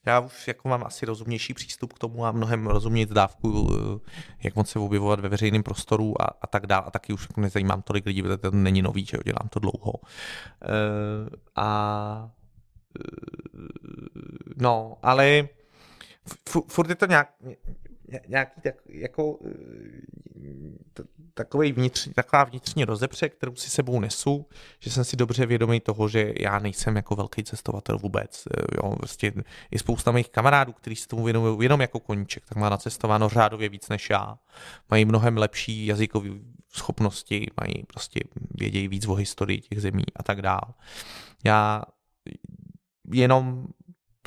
já už jako mám asi rozumnější přístup k tomu a mnohem rozumět dávku, jak moc se objevovat ve veřejném prostoru a tak dále. A taky už jako nezajímám tolik lidí, protože to není nový, že jo, dělám to dlouho. No, ale furt je to nějaký tak, jako taková vnitřní rozepře, kterou si sebou nesu, že jsem si dobře vědomý toho, že já nejsem jako velký cestovatel vůbec. Jo, prostě je spousta mých kamarádů, kteří se tomu věnují jenom jako koníček, tak má nacestováno řádově víc než já. Mají mnohem lepší jazykové schopnosti, mají prostě vědějí víc o historii těch zemí a tak dál. Já jenom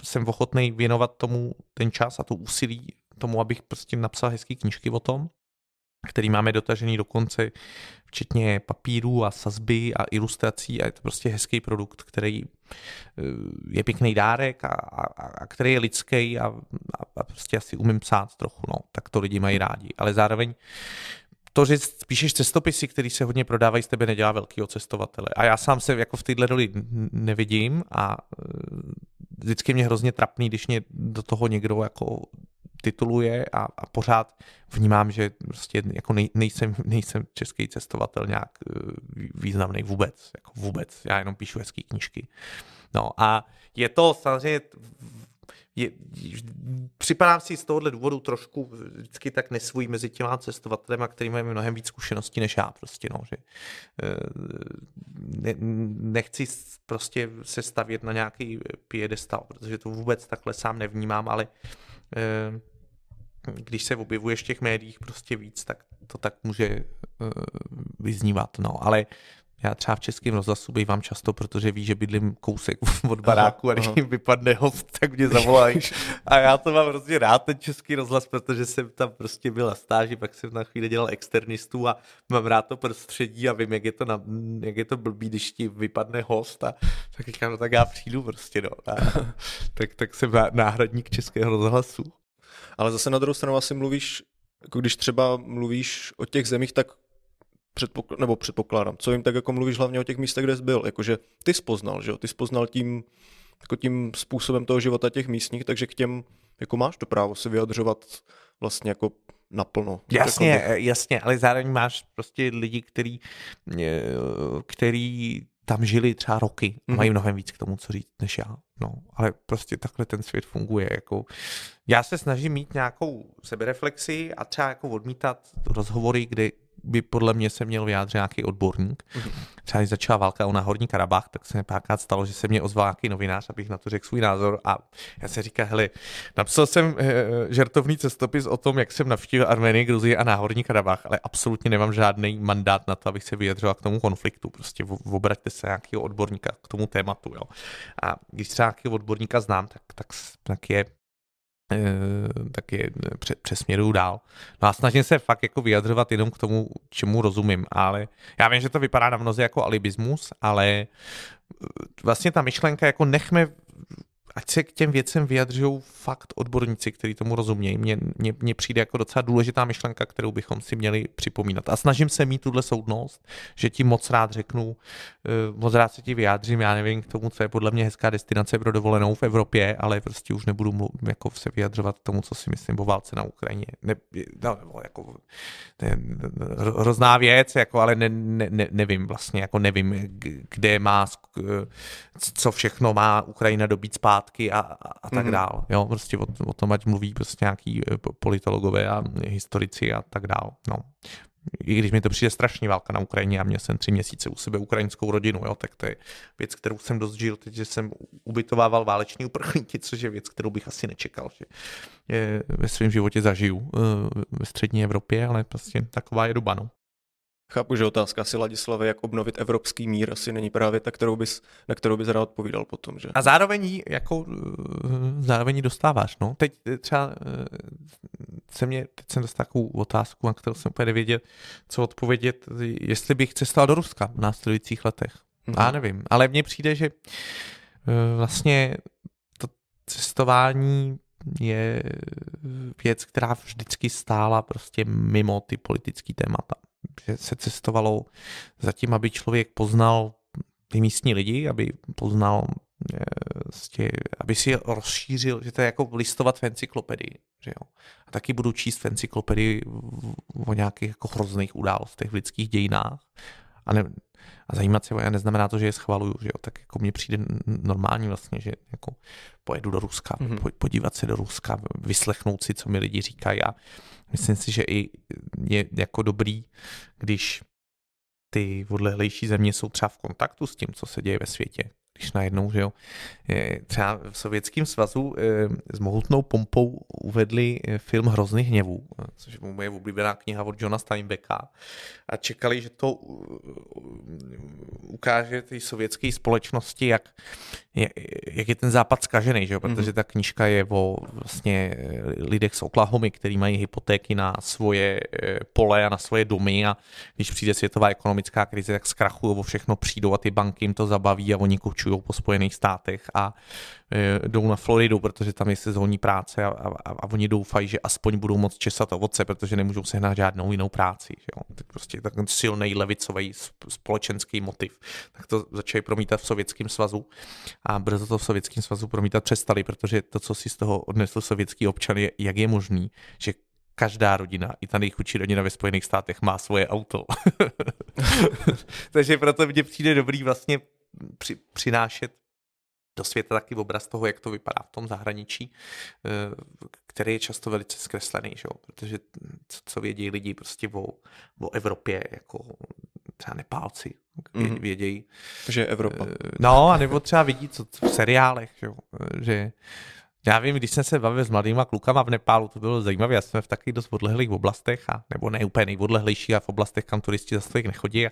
jsem ochotný věnovat tomu ten čas a to úsilí tomu, abych prostě napsal hezký knížky o tom, který máme dotažený dokonce včetně papíru a sazby a ilustrací a je to prostě hezký produkt, který je pěkný dárek a který je lidský a prostě asi umím psát trochu, no, tak to lidi mají rádi, ale zároveň to, že píšeš cestopisy, který se hodně prodávají, z tebe nedělá velkýho cestovatele. A já sám se jako v téhle roli nevidím a vždycky mě hrozně trapný, když mě do toho někdo jako tituluje a pořád vnímám, že prostě jako nejsem český cestovatel nějak významný vůbec, jako vůbec. Já jenom píšu hezký knížky. No a je to samozřejmě, připadám si z tohohle důvodu trošku vždycky tak nesvůj mezi těma cestovatelema, který mají mnohem víc zkušeností než já prostě, no, že nechci prostě se stavět na nějaký piedestal, protože to vůbec takhle sám nevnímám, ale když se objevuješ v těch médiích prostě víc, tak to tak může vyznívat, no, ale já třeba v Českém rozhlasu bývám často, protože ví, že bydlím kousek od baráku a když jim vypadne host, tak mě zavolají. A já to mám hrozně rád, ten Český rozhlas, protože jsem tam prostě byl na stáži, pak jsem na chvíli dělal externistů a mám rád to prostředí a vím, jak je to blbý, když ti vypadne host a tak říkám, no tak já přijdu prostě, no. Tak jsem náhradník Českého rozhlasu. Ale zase na druhou stranu asi mluvíš, jako když třeba mluvíš o těch zemích, tak předpokládám, co jim tak jako mluvíš hlavně o těch místech, kde jsi byl, jakože ty jsi poznal, že jo, ty jsi poznal tím, jako tím způsobem toho života těch místních, takže k těm jako máš to právo si vyjadřovat vlastně jako naplno. Jasně, ale zároveň máš prostě lidi, který tam žili třeba roky a mají mnohem víc k tomu, co říct, než já. No, ale prostě takhle ten svět funguje. Jako já se snažím mít nějakou sebereflexi a třeba jako odmítat rozhovory, kde by podle mě se měl vyjádřit nějaký odborník. Třeba když začala válka o Náhorní Karabách, tak se mi párkrát stalo, že se mě ozval nějaký novinář, abych na to řekl svůj názor a já se říkám, hele, napsal jsem žertovný cestopis o tom, jak jsem navštívil Arménii, Gruzii a Náhorní Karabách, ale absolutně nemám žádný mandát na to, abych se vyjadřoval k tomu konfliktu. Prostě obraťte se nějakého odborníka k tomu tématu. Jo. A když třeba nějakého odborníka znám, tak je přesměruju dál. No a snažím se fakt jako vyjadřovat jenom k tomu, čemu rozumím, ale já vím, že to vypadá na mnoze jako alibismus, ale vlastně ta myšlenka jako nechme ať se k těm věcem vyjadřují fakt odborníci, kteří tomu rozumějí. Mně přijde jako docela důležitá myšlenka, kterou bychom si měli připomínat. A snažím se mít tuhle soudnost, že ti moc rád řeknu, moc rád se ti vyjádřím, já nevím k tomu, co je podle mě hezká destinace pro dovolenou v Evropě, ale prostě už nebudu jako se vyjadřovat k tomu, co si myslím o válce na Ukrajině. Hrozná věc, jako, ale nevím vlastně, jako nevím, kde má, co všechno má Ukrajina dobít zpátky a tak dál. Jo, prostě o tom ať mluví prostě nějaký politologové a historici a tak dál. No. I když mi to přijde strašně válka na Ukrajině a měl jsem 3 měsíce u sebe ukrajinskou rodinu, jo, tak to je věc, kterou jsem dost žil, teď, že jsem ubytovával váleční uprchlíky, což je věc, kterou bych asi nečekal, že ve svém životě zažiju ve střední Evropě, ale prostě taková je doba, no. Chápu, že otázka si, Ladislave, jak obnovit evropský mír, asi není právě ta, na kterou bys rád odpovídal potom, že? A zároveň dostáváš, no. Teď třeba teď jsem dostal takovou otázku, na kterou jsem úplně nevěděl, co odpovědět, jestli bych cestoval do Ruska v následujících letech. Mhm. Já nevím, ale mně přijde, že vlastně to cestování je věc, která vždycky stála prostě mimo ty politický témata. Že se cestovalo zatím, aby člověk poznal ty místní lidi, aby poznal, aby si rozšířil, že to je jako listovat v encyklopedii. Že jo? A taky budu číst v encyklopedii o nějakých jako hrozných událostech v lidských dějinách. A zajímat se, neznamená to, že je schvaluju, že jo? Tak jako mně přijde normální vlastně, že jako pojedu do Ruska, podívat se do Ruska, vyslechnout si, co mi lidi říkají. A myslím si, že i je jako dobrý, když ty odlehlejší země jsou třeba v kontaktu s tím, co se děje ve světě. Když najednou, že jo, třeba v Sovětském svazu s mohutnou pompou uvedli film Hrozných hněvů, což je moje oblíbená kniha od Johna Steinbecka, a čekali, že to ukáže té sovětské společnosti, jak je ten západ zkažený, že jo, protože ta knížka je o vlastně lidech z Oklahomy, který mají hypotéky na svoje pole a na svoje domy, a když přijde světová ekonomická krize, tak zkrachují, o všechno přijdou a ty banky jim to zabaví a oni kučují po Spojených státech a jdou na Floridu, protože tam je sezónní práce a oni doufají, že aspoň budou moct česat ovoce, protože nemůžou sehnat žádnou jinou práci. Že jo? Tak prostě tak silný levicový společenský motiv. Tak to začali promítat v Sovětském svazu a brzo to v Sovětském svazu promítat přestali, protože to, co si z toho odnesl sovětský občan, je, jak je možný, že každá rodina, i ta nejchudší rodina ve Spojených státech má svoje auto. Takže proto mně přijde dobrý vlastně přinášet do světa taky obraz toho, jak to vypadá v tom zahraničí, který je často velice zkreslený, že jo? Protože co vědějí lidi prostě o Evropě, jako třeba Nepálci vědějí. Že Evropa. No, anebo třeba vidí, co v seriálech, že jo? Že já vím, když jsem se bavil s mladýma klukama v Nepálu, to bylo zajímavé, já jsme v takových dost odlehlých oblastech, nebo ne úplně nejodlehlejší, a v oblastech, kam turisti zase tolik nechodí. A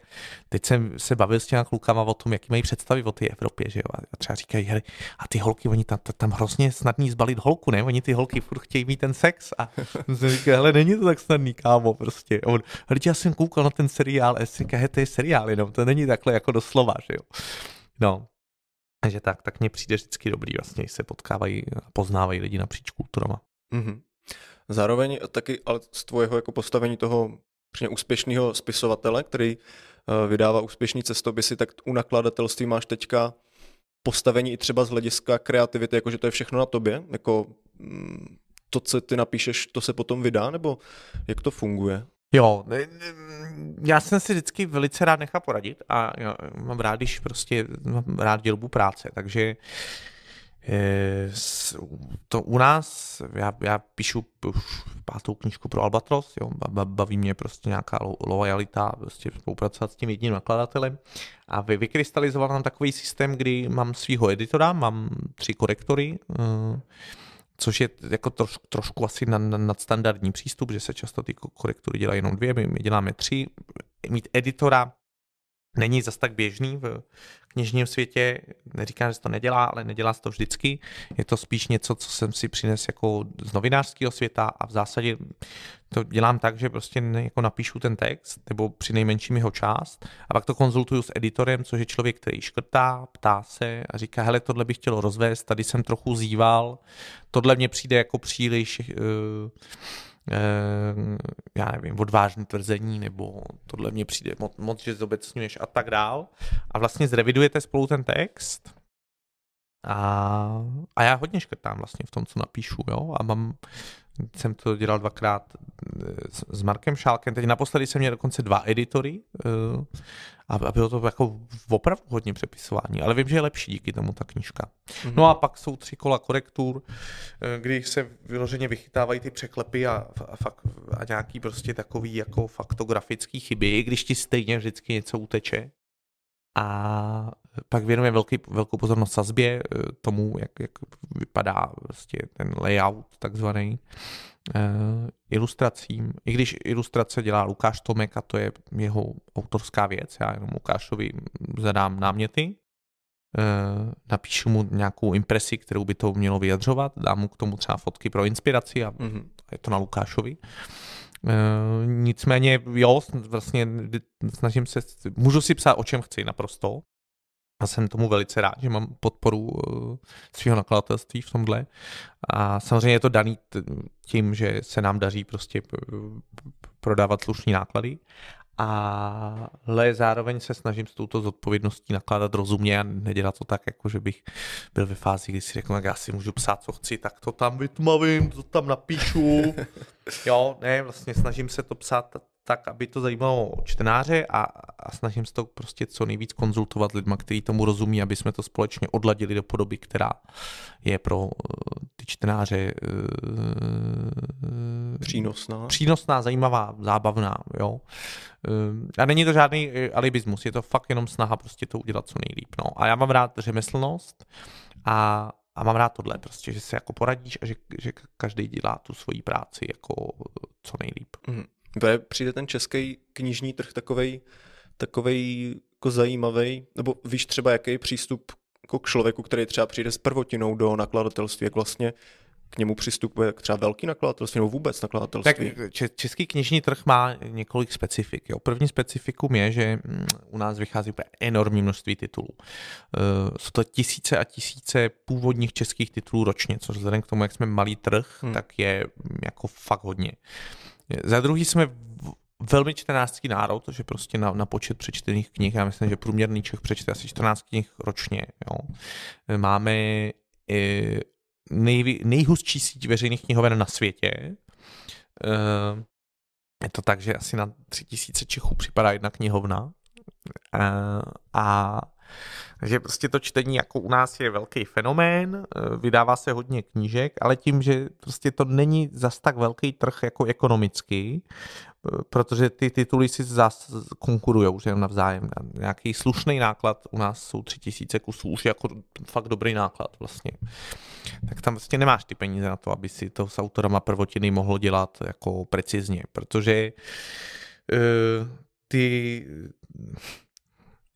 teď jsem se bavil s těma klukama o tom, jaký mají představy o té Evropě, že jo? A třeba říkají, hele, a ty holky, oni tam hrozně snadný zbalit holku, ne? Oni ty holky furt chtějí mít ten sex. A jsem říkal, hele, není to tak snadný, kámo, prostě. A on, hele, já jsem koukal na ten seriál, a jsem říkal, to je seriál, jenom to není takhle jako doslova, že jo. No. Takže tak mně přijde vždycky dobrý, vlastně se potkávají a poznávají lidi napříč kulturama. Mm-hmm. Zároveň taky ale z tvého jako postavení toho úspěšného spisovatele, který vydává úspěšný cestopisy, tak u nakladatelství máš teďka postavení i třeba z hlediska kreativity, jakože to je všechno na tobě, jako to, co ty napíšeš, to se potom vydá, nebo jak to funguje? Jo, já jsem si vždycky velice rád nechal poradit a mám rád, když prostě mám rád dělbu práce, takže to u nás, já píšu už 5. knížku pro Albatros, jo, baví mě prostě nějaká loajalita, prostě spolupracovat s tím jedním nakladatelem, a vykrystalizoval nám takový systém, kdy mám svýho editora, mám 3 korektory, což je jako trošku asi nadstandardní přístup, že se často ty korektury dělají jenom 2, my děláme 3. Mít editora není zas tak běžný v knižním světě. Neříkám, že se to nedělá, ale nedělá se to vždycky. Je to spíš něco, co jsem si přinesl jako z novinářského světa a v zásadě to dělám tak, že prostě jako napíšu ten text, nebo přinejmenším jeho část a pak to konzultuju s editorem, což je člověk, který škrtá, ptá se a říká, hele, tohle bych chtěl rozvést, tady jsem trochu zíval, tohle mně přijde jako příliš... já nevím, odvážné tvrzení, nebo tohle mně přijde moc, že zobecňuješ a tak dál. A vlastně zrevidujete spolu ten text a já hodně škrtám vlastně v tom, co napíšu, jo, a jsem to dělal dvakrát s Markem Šálkem, teď naposledy jsem měl dokonce 2 editory a bylo to jako opravdu hodně přepisování, ale vím, že je lepší díky tomu ta knížka. Mm-hmm. No a pak jsou 3 kola korektur, kdy se vyloženě vychytávají ty překlepy a nějaký prostě takový jako faktografický chyby, když ti stejně vždycky něco uteče. A pak věnujeme velkou pozornost sazbě, tomu, jak vypadá vlastně ten layout takzvaný, ilustracím. I když ilustrace dělá Lukáš Tomek a to je jeho autorská věc, já jenom Lukášovi zadám náměty, napíšu mu nějakou impresi, kterou by to mělo vyjadřovat, dám mu k tomu třeba fotky pro inspiraci a je to na Lukášovi. Nicméně, jo, vlastně snažím se, můžu si psát, o čem chci naprosto. A jsem tomu velice rád, že mám podporu svého nakladatelství v tomhle. A samozřejmě je to daný tím, že se nám daří prostě prodávat slušný náklady. Ale zároveň se snažím s touto zodpovědností nakládat rozumně a nedělat to tak, jako že bych byl ve fázi, kdy si řekl, jak já si můžu psát, co chci, tak to tam vytmavím, to tam napíšu. Jo, ne, vlastně snažím se to psát tak, aby to zajímalo čtenáře a snažím se to prostě co nejvíc konzultovat s lidma, kteří tomu rozumí, aby jsme to společně odladili do podoby, která je pro ty čtenáře přínosná, zajímavá, zábavná. Jo. A není to žádný alibismus, je to fakt jenom snaha prostě to udělat co nejlíp. No. A já mám rád řemeslnost a mám rád tohle prostě, že se jako poradíš a že každý dělá tu svoji práci jako co nejlíp. Mm. Přijde ten český knižní trh takovej jako zajímavý, nebo víš třeba, jaký je přístup jako k člověku, který třeba přijde s prvotinou do nakladatelství, jak vlastně k němu přistupuje třeba velký nakladatelství nebo vůbec nakladatelství? Tak český knižní trh má několik specifik. Jo. První specifikum je, že u nás vychází enormní množství titulů. Jsou to tisíce a tisíce původních českých titulů ročně, což vzhledem k tomu, jak jsme malý trh, tak je jako fakt hodně. Za druhý jsme velmi čtenářský národ, že prostě na počet přečtených knih, já myslím, že průměrný Čech přečte asi 14 knih ročně. Jo. Máme nejhustší síť veřejných knihoven na světě. Je to tak, že asi na 3000 Čechů připadá jedna knihovna. A že prostě to čtení jako u nás je velký fenomén, vydává se hodně knížek, ale tím, že prostě to není zas tak velký trh jako ekonomický, protože ty tituly si zas konkurujou už jenom navzájem. Nějaký slušný náklad u nás jsou 3000 kusů, už jako fakt dobrý náklad vlastně. Tak tam vlastně nemáš ty peníze na to, aby si to s autorama prvotiny mohlo dělat jako precizně, protože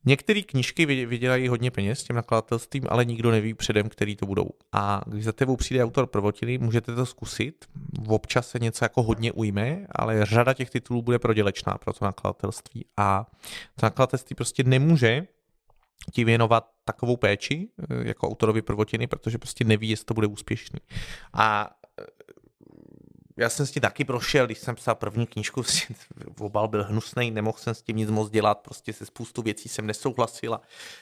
některé knížky vydělají hodně peněz těm nakladatelstvím, ale nikdo neví předem, který to budou. A když za tebou přijde autor prvotiny, můžete to zkusit, občas se něco jako hodně ujme, ale řada těch titulů bude prodělečná pro to nakladatelství. A to nakladatelství prostě nemůže ti věnovat takovou péči jako autorovi prvotiny, protože prostě neví, jestli to bude úspěšný. A já jsem s tím taky prošel, když jsem psal první knížku, obal byl hnusnej, nemohl jsem s tím nic moc dělat, prostě se spoustu věcí jsem nesouhlasil a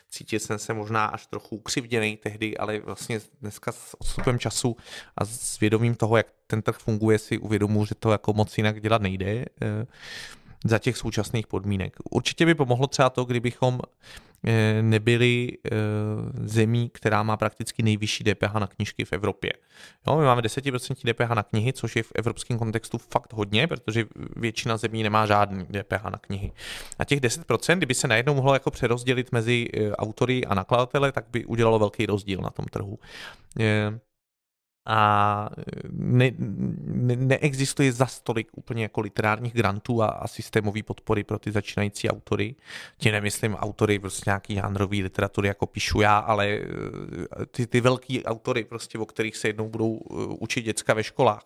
cítil jsem se možná až trochu ukřivděnej tehdy, ale vlastně dneska s odstupem času a s vědomím toho, jak ten trh funguje, si uvědomuji, že to jako moc jinak dělat nejde za těch současných podmínek. Určitě by pomohlo třeba to, kdybychom nebyli zemí, která má prakticky nejvyšší DPH na knížky v Evropě. Jo, my máme 10% DPH na knihy, což je v evropském kontextu fakt hodně, protože většina zemí nemá žádný DPH na knihy. A těch 10%, kdyby se najednou mohlo jako přerozdělit mezi autory a nakladatele, tak by udělalo velký rozdíl na tom trhu. a neexistuje zas tolik úplně jako literárních grantů a systémové podpory pro ty začínající autory. Tím nemyslím autory prostě nějaký žánrový literatury, jako píšu já, ale ty velký autory, prostě, o kterých se jednou budou učit děcka ve školách,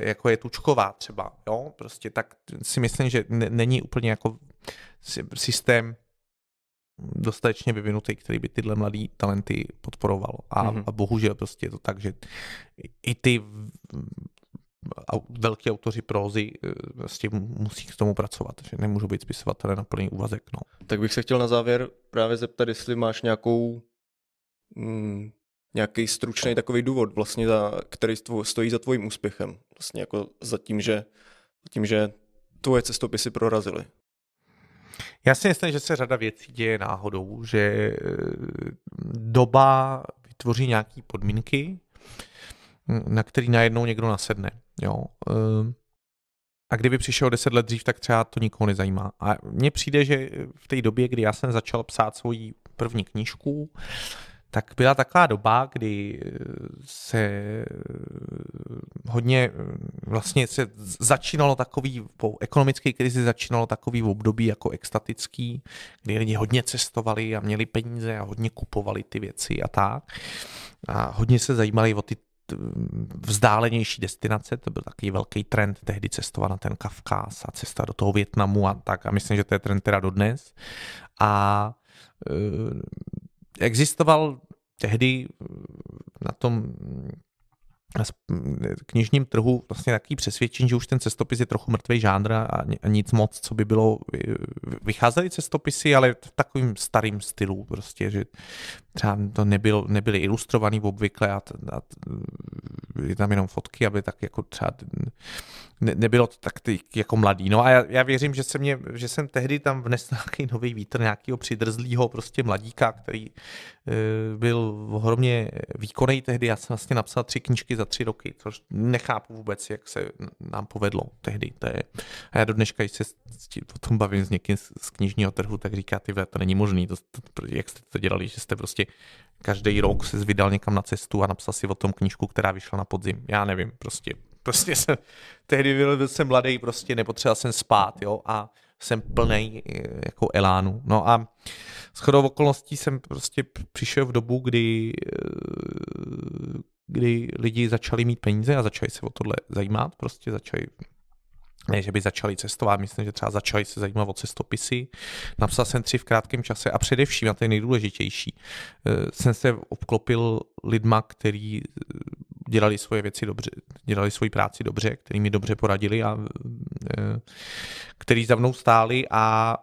jako je Tučková třeba. Jo? Prostě tak si myslím, že není úplně jako systém dostatečně vyvinutý, který by tyhle mladý talenty podporoval. A bohužel prostě je to tak, že i ty velký autoři prózy prostě musí k tomu pracovat, že nemůžou být spisovatelé na plný úvazek. No. Tak bych se chtěl na závěr právě zeptat, jestli máš nějaký stručný takový důvod, vlastně který stojí za tvojím úspěchem. Vlastně jako za tím, že tvoje cestopisy prorazily. Já si myslím, že se řada věcí děje náhodou, že doba vytvoří nějaké podmínky, na který najednou někdo nasedne. Jo. A kdyby přišel 10 let dřív, tak třeba to nikoho nezajímá. A mně přijde, že v té době, kdy já jsem začal psát svoji první knížku, tak byla taková doba, kdy se hodně vlastně se začínalo takový, po ekonomické krizi začínalo takový období jako extatický, kdy lidi hodně cestovali a měli peníze a hodně kupovali ty věci a tak. A hodně se zajímali o ty vzdálenější destinace, to byl takový velký trend, tehdy cestovat na ten Kavkaz a cesta do toho Vietnamu a tak. A myslím, že to je trend teda dodnes. A existoval tehdy na tom knižním trhu vlastně takový přesvědčení, že už ten cestopis je trochu mrtvý žánr a nic moc, co by bylo. Vycházely cestopisy, ale v takovým starým stylu prostě, že třeba to nebyly ilustrovaný obvykle a tam jenom fotky, aby tak jako třeba nebylo to tak jako mladý. No a já věřím, že jsem tehdy tam vnesl nějaký nový vítr, nějakého přidrzlýho prostě mladíka, který byl ohromně výkonný tehdy. Já jsem vlastně napsal 3 knížky za 3 roky, což nechápu vůbec, jak se nám povedlo tehdy. A já do dneška, když se o tom bavím s někým z knižního trhu, tak říká, to není možný, jak jste to dělali, že jste prostě každý rok se vydal někam na cestu a napsal si o tom knížku, která vyšla na podzim. Já nevím, prostě jsem, tehdy byl jsem mladý, prostě nepotřeboval jsem spát, jo, a jsem plnej jako elánu. No a shodou okolností jsem prostě přišel v dobu, kdy lidi začali mít peníze a začali se o tohle zajímat, prostě ne, že by začali cestovat, myslím, že třeba začali se zajímat o cestopisy. Napsal jsem 3 v krátkém čase a především, a to je nejdůležitější, jsem se obklopil lidma, kteří dělali svoje věci dobře, dělali svoji práci dobře, kteří mi dobře poradili a kteří za mnou stáli a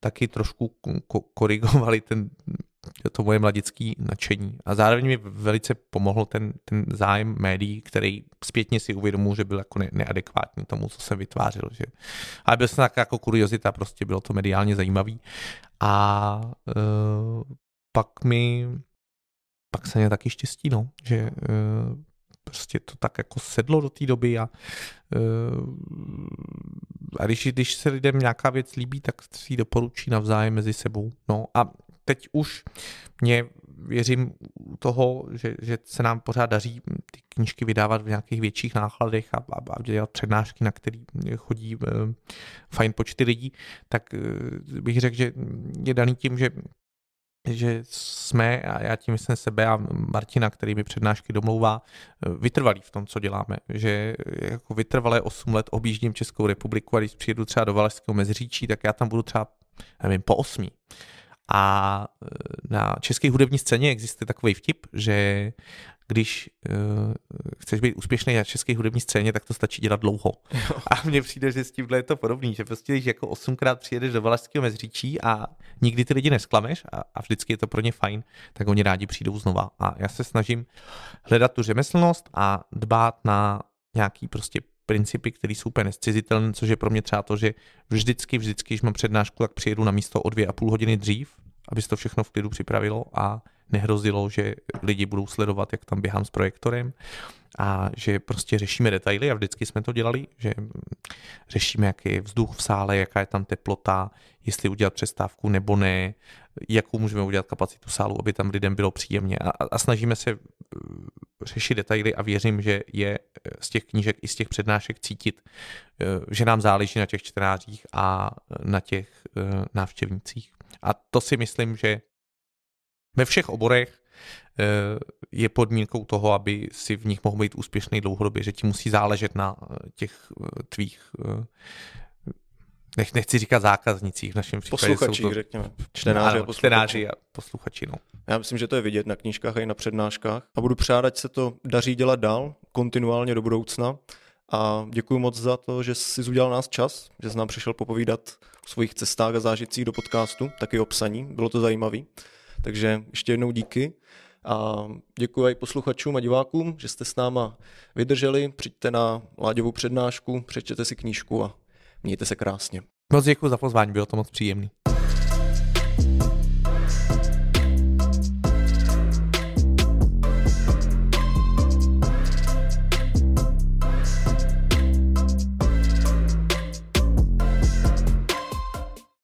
taky trošku korigovali to moje mladické nadšení. A zároveň mi velice pomohl ten zájem médií, který zpětně si uvědomil, že byl jako neadekvátní tomu, co jsem vytvářel. Že. Ale byl jsem jako kuriozita, prostě bylo to mediálně zajímavý. A pak se mě taky štěstí, no, že prostě to tak jako sedlo do té doby a když se lidem nějaká věc líbí, tak si doporučí navzájem mezi sebou. No a teď už mě věřím toho, že se nám pořád daří ty knížky vydávat v nějakých větších nákladech a dělat přednášky, na který chodí fajn počty lidí, tak bych řekl, že je daný tím, že jsme, a já tím myslím sebe a Martina, který mi přednášky domlouvá, vytrvalí v tom, co děláme. Že jako vytrvalé 8 let objíždím Českou republiku a když přijedu třeba do Valašského Meziříčí, tak já tam budu třeba, nevím, po 8. A na české hudební scéně existuje takový vtip, že když chceš být úspěšný na české hudební scéně, tak to stačí dělat dlouho. A mně přijde, že s tímhle je to podobný, že prostě když jako 8krát přijedeš do Valašského Meziříčí a nikdy ty lidi nesklameš a vždycky je to pro ně fajn, tak oni rádi přijdou znova. A já se snažím hledat tu řemeslnost a dbát na nějaký prostě principy, které jsou úplně nezcizitelné, což je pro mě třeba to, že vždycky, když mám přednášku, tak přijedu na místo o 2,5 hodiny dřív, aby se to všechno v klidu připravilo a nehrozilo, že lidi budou sledovat, jak tam běhám s projektorem a že prostě řešíme detaily a vždycky jsme to dělali, že řešíme, jaký je vzduch v sále, jaká je tam teplota, jestli udělat přestávku nebo ne, jakou můžeme udělat kapacitu sálu, aby tam lidem bylo příjemně a snažíme se řešit detaily a věřím, že je z těch knížek i z těch přednášek cítit, že nám záleží na těch čtenářích a na těch návštěvnících. A to si myslím, že ve všech oborech je podmínkou toho, aby si v nich mohl být úspěšný dlouhodobě, že ti musí záležet na těch tvých, nechci říkat zákaznicích v našem případě. Posluchačích, řekněme. Čtenáři a posluchači. No. Já myslím, že to je vidět na knížkách a i na přednáškách. A budu přát, ať se to daří dělat dál, kontinuálně do budoucna. A děkuji moc za to, že jsi udělal nás čas, že jsi nám přišel popovídat o svých cestách a zážitcích do podcastu, taky o psaní. Bylo to zajímavé. Takže ještě jednou díky a děkuji i posluchačům a divákům, že jste s náma vydrželi. Přijďte na Láďovou přednášku, přečtěte si knížku a mějte se krásně. Moc děkuji za pozvání, bylo to moc příjemné.